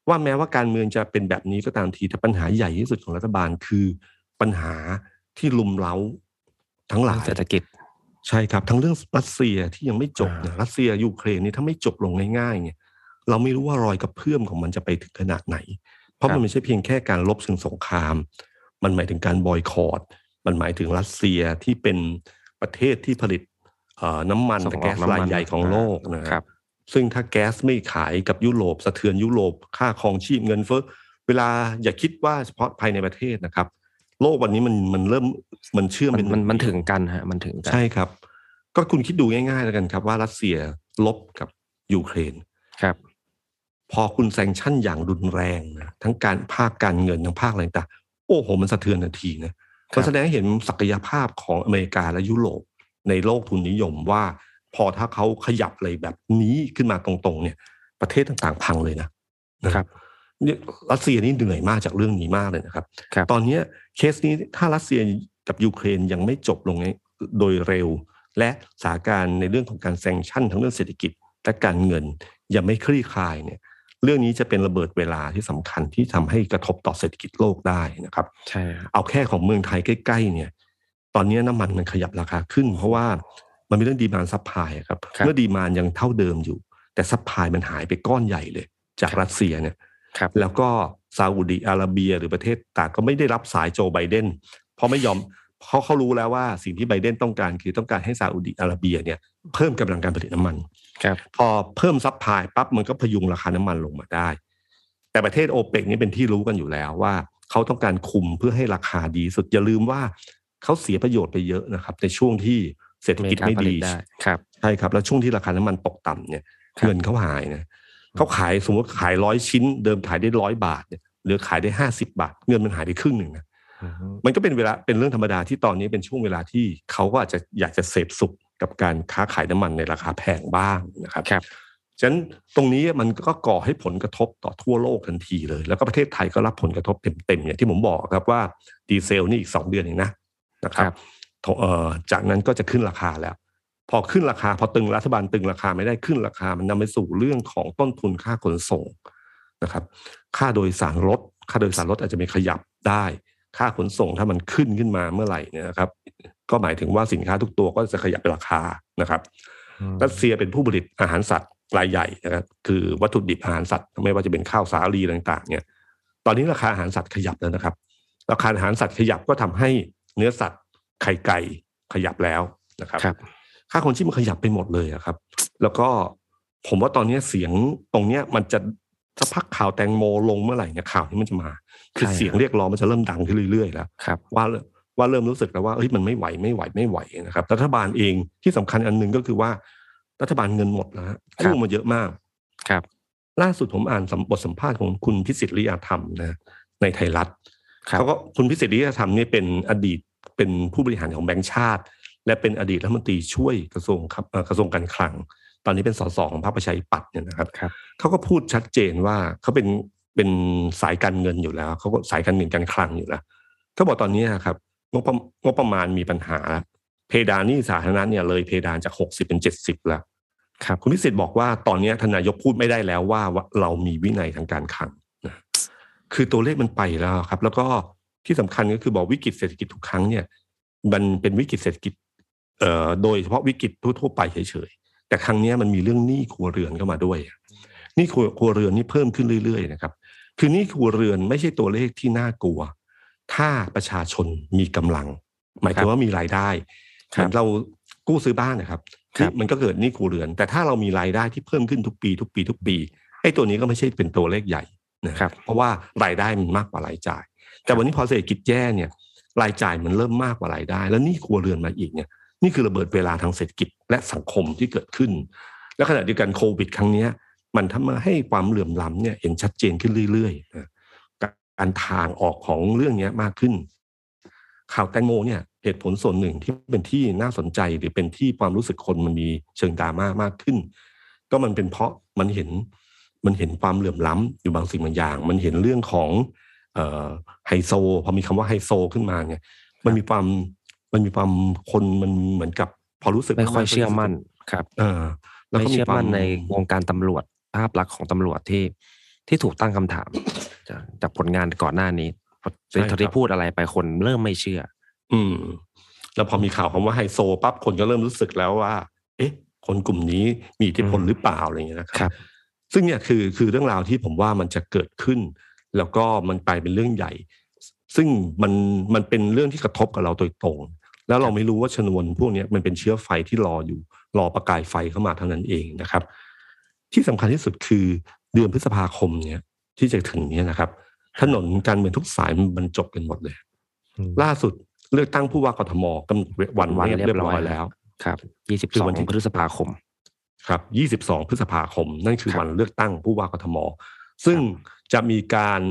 ว่าแม้ว่าการเมืองจะเป็นแบบนี้ก็ตามทีแต่ปัญหาใหญ่ที่สุดของรัฐบาลคือปัญหาที่ลุมเร้าทั้งหลายเศรษฐกิจใช่ครับทั้งเรื่องรัสเซียที่ยังไม่จบนะรัสเซียยูเครนนี่ถ้าไม่จบลงง่ายๆเนี่ยเราไม่รู้ว่ารอยกระเพื่อมของมันจะไปถึงขนาดไหนเพราะมันไม่ใช่เพียงแค่การลบเชิงสงครามมันหมายถึงการบอยคอตมันหมายถึงรัสเซียที่เป็นประเทศที่ผลิตน้ำมันแก๊สรายใหญ่ของโลกนะครับซึ่งถ้าแก๊สไม่ขายกับยุโรปสะเทือนยุโรปค่าครองชีพเงินเฟ้อ เวลาอย่าคิดว่าเฉพาะภายในประเทศนะครับโลกวันนี้มันมันเริ่มมันเชื่อมมันมันถึงกันฮะมันถึงกันใช่ครับก็คุณคิดดูง่ายๆแล้วกันครับว่ารัสเซียลบกับยูเครนครับพอคุณแซงชั่นอย่างรุนแรงนะทั้งการภาคการเงินทั้งภาคอะไรต่างโอ้โหมันสะเทือนทันทีนะก็แสดงให้เห็นศักยภาพของอเมริกาและยุโรปในโลกทุนนิยมว่าพอถ้าเขาขยับอะไรแบบนี้ขึ้นมาตรงๆเนี่ยประเทศต่างๆพังเลยนะนะครับรัสเซียนี่เหนื่อยมากจากเรื่องนี้มากเลยนะครับตอนนี้เคสนี้ถ้ารัสเซียกับยูเครนยังไม่จบลงโดยเร็วและสถานการณ์ในเรื่องของการแซงชั่นทั้งเรื่องเศรษฐกิจและการเงินยังไม่คลี่คลายเนี่ยเรื่องนี้จะเป็นระเบิดเวลาที่สำคัญที่ทำให้กระทบต่อเศรษฐกิจโลกได้นะครับใช่เอาแค่ของเมืองไทยใกล้ๆเนี่ยตอนนี้น้ำมันมันขยับราคาขึ้นเพราะว่ามันมีเรื่องดีมานด์ซัพพลายครับเมื่อดีมานด์ยังเท่าเดิมอยู่แต่ซัพพลายมันหายไปก้อนใหญ่เลยจากรัสเซียเนี่ยแล้วก็ซาอุดิอาระเบียหรือประเทศต่างก็ไม่ได้รับสายโจไบเดนเพราะไม่ยอมเพราะเขารู้แล้วว่าสิ่งที่ไบเดนต้องการคือต้องการให้ซาอุดิอาระเบียเนี่ยเพิ่มกำลังการผลิตน้ำมันพอเพิ่มซัพพลายปั๊บมันก็พยุงราคาน้ำมันลงมาได้แต่ประเทศโอเปกนี่เป็นที่รู้กันอยู่แล้วว่าเขาต้องการคุมเพื่อให้ราคาดีสุดอย่าลืมว่าเขาเสียประโยชน์ไปเยอะนะครับในช่วงที่เศรษฐกิจไม่ดีใช่ครับแล้วช่วงที่ราคาน้ำมันตกต่ำเนี่ยเงินเขาหายนะเขาขายสมมติขายร้อยชิ้นเดิมขายได้ร้อยบาทเนี่ยหรือขายได้ห้าสิบบาทเงินมันหายไปครึ่งหนึ่งนะมันก็เป็นเวลาเป็นเรื่องธรรมดาที่ตอนนี้เป็นช่วงเวลาที่เขาก็อาจจะอยากจะเสพสุขกับการค้าขายน้ำมันในราคาแพงบ้างนะครับฉะนั้นตรงนี้มันก็ก่อให้ผลกระทบต่อทั่วโลกทันทีเลยแล้วก็ประเทศไทยก็รับผลกระทบเต็มๆอย่างที่ผมบอกครับว่าดีเซลนี่อีกสองเดือนเองนะนะครับจากนั้นก็จะขึ้นราคาแล้วพอขึ้นราคาพอตึงรัฐบาลตึงราคาไม่ได้ขึ้นราคามันนำไปสู่เรื่องของต้นทุนค่าขนส่งนะครับค่าโดยสารรถค่าโดยสารรถอาจจะมีขยับได้ค่าขนส่งถ้ามันขึ้นขึ้นมาเมื่อไหร่เนี่ยนะครับก็หมายถึงว่าสินค้าทุกตัวก็จะขยับราคานะครับรัสเซียเป็นผู้ผลิตอาหารสัตว์รายใหญ่นะครับคือวัตถุดิบอาหารสัตว์ไม่ว่าจะเป็นข้าวสาลีต่างๆเนี่ยตอนนี้ราคาอาหารสัตว์ขยับแล้วนะครับราคาอาหารสัตว์ขยับก็ทำให้เนื้อสัตว์ไข่ไก่ขยับแล้วนะครับค่าครองชีพมันขยับไปหมดเลยครับแล้วก็ผมว่าตอนนี้เสียงตรงเนี้ยมันจะสักพักข่าวแตงโมลงเมื่อไหร่เนี่ยข่าวนี้มันจะมาคือเสียงเรียกร้องมันจะเริ่มดังขึ้นเรื่อยๆแล้วว่าว่าเริ่มรู้สึกแล้วว่าเฮ้ยมันไม่ไหวไม่ไหวไม่ไหวนะครับรัฐบาลเองที่สำคัญอันนึงก็คือว่ารัฐบาลเงินหมดแล้วกู้มาเยอะมากครับล่าสุดผมอ่านบทสัมภาษณ์ของคุณพิสิทธิ์ลีอาธรรมนะในไทยรัฐเขาก็คุณพิสิทธิ์ลีอาธรรมเนี่ยเป็นอดีตเป็นผู้บริหารของแบงก์ชาติและเป็นอดีตรัฐมนตรีช่วยกระทรวงกระทรวงการคลังตอนนี้เป็นสสของพรรคประชาธิปัตย์เนี่ยนะครับเขาก็พูดชัดเจนว่าเขาเป็นเป็นสายการเงินอยู่แล้วเขาก็สายการเงินการคลังอยู่แล้วเขาบอกตอนนี้ครับงบงบประมาณมีปัญหาเพดานหนี้สาธารณะเนี่ยเลยเพดานจากหกสิบเป็นเจ็ดสิบแล้วครับคุณพิสิทธิ์บอกว่าตอนนี้ทนายกพูดไม่ได้แล้วว่าเรามีวินัยทางการคลังนะคือตัวเลขมันไปแล้วครับแล้วก็ที่สำคัญก็คือบอกวิกฤตเศรษฐกิจทุกครั้งเนี่ยมันเป็นวิกฤตเศรษฐกิจโดยเฉพาะวิกฤตทั่วๆไปเฉยๆแต่ครั้งนี้มันมีเรื่องหนี้ครัวเรือนเข้ามาด้วยหนี้ครัวเรือนนี่เพิ่มขึ้นเรื่อยๆนะครับคือหนี้ครัวเรือนไม่ใช่ตัวเลขที่น่ากลัวถ้าประชาชนมีกำลังหมายถึงว่ามีรายได้เหมือนเรากู้ซื้อบ้านนะครับมันก็เกิดหนี้ครัวเรือนแต่ถ้าเรามีรายได้ที่เพิ่มขึ้นทุกปีทุกปีทุกปีไอ้ตัวนี้ก็ไม่ใช่เป็นตัวเลขใหญ่นะครับเพราะว่ารายได้มันมากกว่ารายจ่ายแต่วันนี้พอเศรษฐกิจแย่เนี่ยรายจ่ายมันเริ่มมากกว่ารายได้แล้วหนี้ครัวเรือนมาอีกเนี่ยนี่คือระเบิดเวลาทางเศรษฐกิจและสังคมที่เกิดขึ้นและขณะเดียวกันโควิดครั้งนี้มันทำให้ความเหลื่อมล้ำเนี่ยเห็นชัดเจนขึ้นเรื่อยๆนะการทางออกของเรื่องนี้มากขึ้นข่าวแตงโมเนี่ยเหตุผลส่วนหนึ่งที่เป็นที่น่าสนใจหรือเป็นที่ความรู้สึกคนมันมีเชิงดราม่ามากขึ้นก็มันเป็นเพราะมันเห็นมันเห็นความเหลื่อมล้ำอยู่บางสิ่งบางอย่างมันเห็นเรื่องของไฮโซพอมีคำว่าไฮโซขึ้นมาเนี่ยมันมีความมันมีความคนมันเหมือนกับพอรู้สึกไม่ค่อยเชื่อมั่นครับเออแล้วก็เชื่อมั่นในวงการตำรวจภาพลักษณ์ของตำรวจที่ที่ถูกตั้งคำถามจากผลงานก่อนหน้านี้พอที่พูดอะไรไปคนเริ่มไม่เชื่ออืมแล้วพอมีข่าวคำว่าไฮโซปั๊บคนก็เริ่มรู้สึกแล้วว่าเอ๊ะคนกลุ่มนี้มีอิทธิพลหรือเปล่าอะไรอย่างเงี้ยนะครับซึ่งเนี่ยคือคือเรื่องราวที่ผมว่ามันจะเกิดขึ้นแล้วก็มันกลายเป็นเรื่องใหญ่ซึ่งมันมันเป็นเรื่องที่กระทบกับเราโดยตรงแล้วเราไม่รู้ว่าชนวนพวกนี้มันเป็นเชื้อไฟที่รออยู่รอประกายไฟเข้ามาเท่านั้นเองนะครับที่สำคัญที่สุดคือเดือนพฤษภาคมเนี่ยที่จะถึงนี้นะครับ ถนนการเมืองทุกสายมันจบกันหมดเลยล่าสุดเลือกตั้งผู้ว่ากทมกำหนดวันไว้เรียบร้อยแล้วครับยี่สิบสองพฤษภาคมครับยี่สิบสองพฤษภาคมนั่นคือวันเลือกตั้งผู้ว่ากทมซึ่งจะมีการ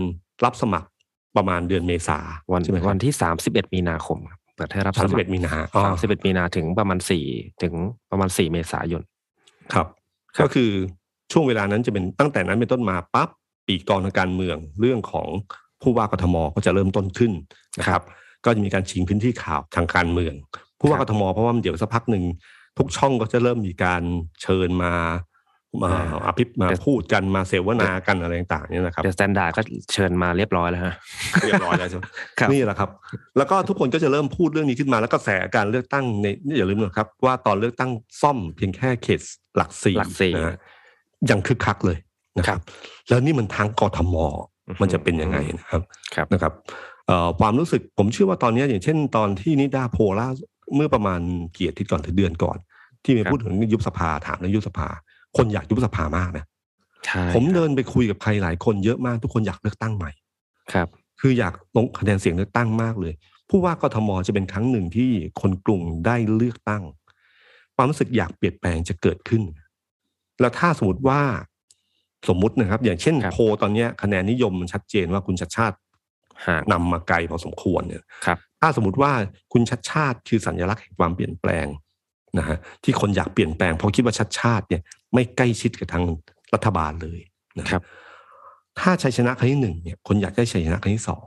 รับสมัครประมาณเดือนเมษายนวันวันที่สามสิบเอ็ดมีนาคมครับเปิดให้รับสมัครสามสิบเอ็ดมีนาคมสามสิบเอ็ดมีนาถึงประมาณสี่ถึงประมาณสี่เมษายนครับก็คือช่วงเวลานั้นจะเป็นตั้งแต่นั้นเป็นต้นมาปั๊บปีกองทางการเมืองเรื่องของผู้ว่ากทมก็จะเริ่มต้นขึ้นนะครับก็จะมีการชิงพื้นที่ข่าวทางการเมืองผู้ว่ากทมเพราะว่าเดี๋ยวสักพักนึงทุกช่องก็จะเริ่มมีการเชิญมามาอภิปรายมาพูดกันมาเสวนากันอะไรต่างๆเนี่ยนะครับแต่สแตนดาร์ดก็เชิญมาเรียบร้อยแล้วฮะเรียบร้อยแล้วใช่ไหมนี่แหละครับแล้วก็ทุกคนก็จะเริ่มพูดเรื่องนี้ขึ้นมาแล้วก็แสการเลือกตั้งในอย่าลืมนะครับว่าตอนเลือกตั้งซ่อมเพียงแค่เขตหลักสี่นะยังคึกคักเลยนะครับแล้วนี่มันทางกทม.มันจะเป็นยังไงนะครับนะครับความรู้สึกผมเชื่อว่าตอนนี้อย่างเช่นตอนที่นิดาโพล่าเมื่อประมาณเกียรติที่ก่อนถึงเดือนก่อนที่มีพูดถึงยุบสภาถามเรื่องยุบสภาคนอยากยุบสภามากนะผมเดินไปคุยกับใครหลายคนเยอะมากทุกคนอยากเลือกตั้งใหม่ครับคืออยากลงคะแนนเสียงเลือกตั้งมากเลยผู้ว่ากทม.จะเป็นครั้งหนึ่งที่คนกรุงได้เลือกตั้งความรู้สึกอยากเปลี่ยนแปลงจะเกิดขึ้นแล้วถ้าสมมติว่าสมมตินะครับอย่างเช่นโพลตอนนี้คะแนนนิยมมันชัดเจนว่าคุณชัชชาตินำมาไกลพอสมควรเนี่ยถ้าสมมติว่าคุณชัชชาติคือสัญลักษณ์แห่งความเปลี่ยนแปลงนะฮะที่คนอยากเปลี่ยนแปลงเพราะคิดว่าชัชชาติเนี่ยไม่ใกล้ชิดกับทางรัฐบาลเลยนะครับถ้าชัยชนะครั้งที่หนึ่งเนี่ยคนอยากได้ชัยชนะครั้งที่สอง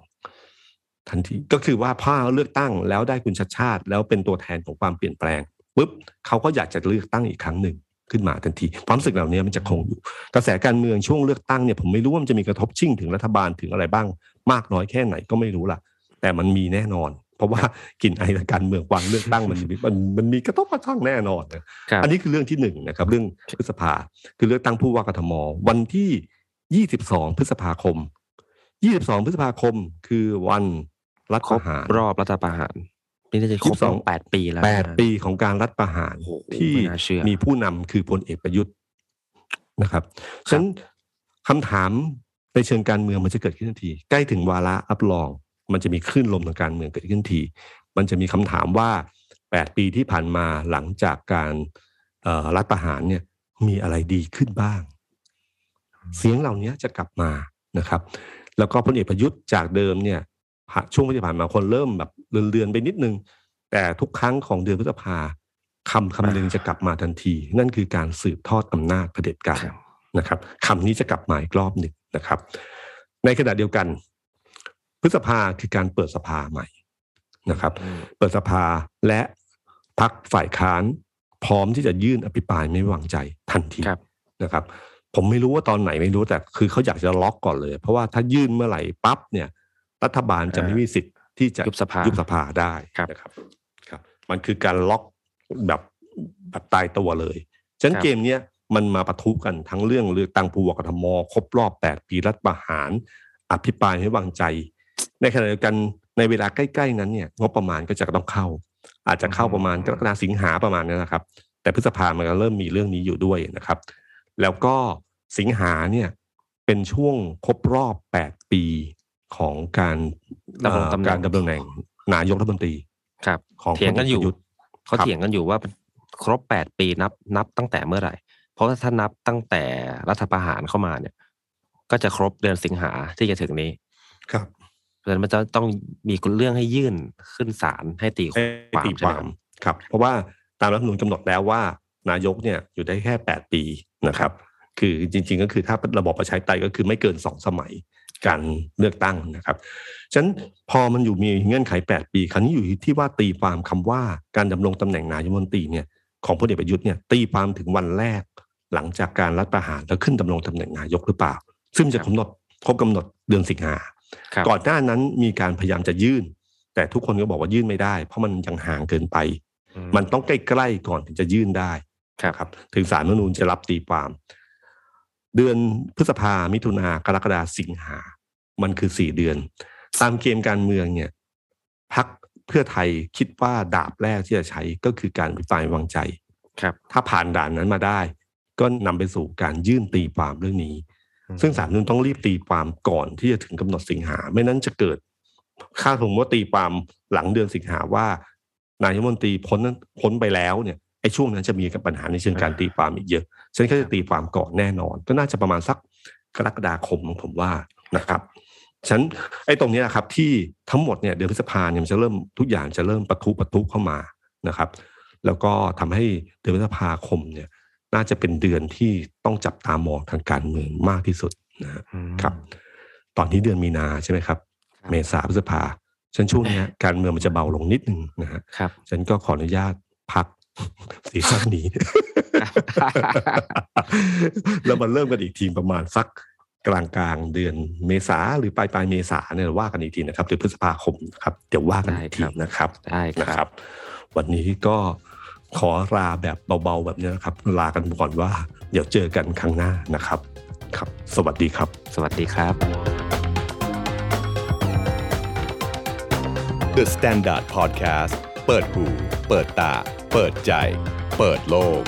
ทันทีก็คือว่าพอเลือกตั้งแล้วได้คุณชัชชาติแล้วเป็นตัวแทนของความเปลี่ยนแปลงปุ๊บเขาก็อยากจะเลือกตั้งอีกครั้งหนึ่งขึ้นมาทันทีความรู้สึกเหล่านี้มันจะคงอยู่กระแสการเมืองช่วงเลือกตั้งเนี่ยผมไม่รู้ว่ามันจะมีกระทบชิ่งถึงรัฐบาลถึงอะไรบ้างมากน้อยแค่ไหนก็ไม่รู้ล่ะแต่มันมีแน่นอนเพราะว่ากลิ่นไอทางการเมืองความเลือกตั้งมันมันมันมีกระทบกระทั่งแน่นอนอันนี้คือเรื่องที่หนึ่งนะครับเรื่องพฤษภาคือเลือกตั้งผู้ว่ากทม.วันที่ยี่สิบสองพฤษภาคมยี่สิบสองพฤษภาคมคือวันรัฐประหารรอบรัฐประหารนี่จะครบแปดปีแล้วแปดปีของการรัฐประหารที่มีผู้นำคือพลเอกประยุทธ์นะครับฉะนั้นคำถามในเชิงการเมืองมันจะเกิดขึ้นทันทีใกล้ถึงวาระรับรองมันจะมีคลื่นลมทางการเมืองเกิดขึ้นทีมันจะมีคำถามว่าแปดปีที่ผ่านมาหลังจากการรัฐประหารเนี่ยมีอะไรดีขึ้นบ้างเสียงเหล่านี้จะกลับมานะครับแล้วก็พลเอกประยุทธ์จากเดิมเนี่ยช่วงที่ผ่านมาคนเริ่มแบบเลือนๆไปนิดนึงแต่ทุกครั้งของเดือนพฤษภาคำคำนึงจะกลับมาทันทีนั่นคือการสืบทอดอำนาจเผด็จการนะครับคำนี้จะกลับมาอีกรอบหนึ่งนะครับในขณะเดียวกันพฤษภาคือการเปิดสภาใหม่นะครับเปิดสภาและพรรคฝ่ายค้านพร้อมที่จะยื่นอภิปรายไม่วางใจทันทีนะครับผมไม่รู้ว่าตอนไหนไม่รู้แต่คือเขาอยากจะล็อกก่อนเลยเพราะว่าถ้ายื่นเมื่อไหร่ปั๊บเนี่ยรัฐบาลจะไม่มีสิทธิ์ที่จะยุบสภายุบสภาได้นะครับครับมันคือการล็อกแบบแบบตายตัวเลยฉะนั้นเกมเนี้ยมันมาปะทุกันทั้งเรื่องเลือกตั้งผู้ว่ากทม.ครบรอบแปดปีรัฐประหารอภิปรายไม่วางใจในขณะเดียวกันในเวลาใกล้ๆนั้นเนี่ยงบประมาณก็จะต้องเข้าอาจจะเข้าประมาณกรกฎาคมสิงหาประมาณนั้นนะครับแต่พฤษภามันก็เริ่มมีเรื่องนี้อยู่ด้วยนะครับแล้วก็สิงหาเนี่ยเป็นช่วงครบรอบแปดปีของการดำรงตำแหน่งการดำรงตำแหน่งนายกรัฐมนตรีครับเถียงกันอยู่เขาเถียงกันอยู่ว่าครบแปดปีนับนับตั้งแต่เมื่อไหร่เพราะถ้านับตั้งแต่รัฐประหารเข้ามาเนี่ยก็จะครบเดือนสิงหาที่จะถึงนี้ครับเพราะฉะนั้นมันจะต้องมีเรื่องให้ยื่นขึ้นศาลให้ตีความตีความครับเพราะว่าตามรัฐธรรมนูญกำหนดแล้วว่านายกเนี่ยอยู่ได้แค่แปดปีนะครับคือจริงๆก็คือถ้าระบบประชาธิปไตยก็คือไม่เกินสองสมัยการเลือกตั้งนะครับฉะนั้นพอมันอยู่มีเงื่อนไขแปดปีคราวนี้อยู่ที่ว่าตีความคำว่าการดำรงตำแหน่งนายกรัฐมนตรีเนี่ยของพลเอกประยุทธ์เนี่ยตีความถึงวันแรกหลังจากการรัฐประหารแล้วขึ้นดำรงตำแหน่งนายกหรือเปล่าซึ่งจะกำหนดครบกำหนดเดือนสิงหาก่อนหน้านั้นมีการพยายามจะยื่นแต่ทุกคนก็บอกว่ายื่นไม่ได้เพราะมันยังห่างเกินไปมันต้องใกล้ๆก่อนถึงจะยื่นได้ครับถึงศาลรัฐธรรมนูญจะรับตีความเดือนพฤษภามิถุนากรกฎาสิงหามันคือสี่เดือนตามเกมการเมืองเนี่ยพรรคเพื่อไทยคิดว่าดาบแรกที่จะใช้ก็คือการอภิปรายไม่วางใจครับถ้าผ่านด่านนั้นมาได้ก็นำไปสู่การยื่นตีความเรื่องนี้ ซึ่งศาลนู้นต้องรีบตีความก่อนที่จะถึงกำหนดสิงหาไม่นั้นจะเกิดค่าสมมติตีความหลังเดือนสิงหาว่านายกรัฐมนตรีพ้นพ้นไปแล้วเนี่ยไอ้ช่วงนั้นจะมีกับปัญหาในเชิงการตีความอีกเยอะฉันก็จะตีความก่อนแน่นอนก็น่าจะประมาณสักกรกฎาคมผมว่านะครับฉันไอ้ตรงนี้นะครับที่ทั้งหมดเนี่ยเดือนพฤษภาคมจะเริ่มทุกอย่างจะเริ่มปะทุปะทุเข้ามานะครับแล้วก็ทำให้เดือนพฤษภาคมเนี่ยน่าจะเป็นเดือนที่ต้องจับตามองทางการเมืองมากที่สุดนะครับตอนนี้เดือนมีนาใช่ไหมครับเมษาพฤษภาฉันช่วงนี้การเมืองมันจะเบาลงนิดนึงนะฮะฉันก็ขออนุญาตพักสีสันนี้แล้วมันเริ่มกันอีกทีประมาณสักกลางกลางเดือนเมษาหรือปลายปลายเมษาเนี่ยว่ากันอีกทีนะครับหรือพฤษภาคมนะครับเดี๋ยวว่ากันอีกทีนะครับได้ครับวันนี้ก็ขอลาแบบเบาๆแบบนี้นะครับลากันก่อนว่าเดี๋ยวเจอกันครั้งหน้านะครับครับสวัสดีครับสวัสดีครับ The Standard Podcast เปิดหูเปิดตาเปิดใจเปิดโลก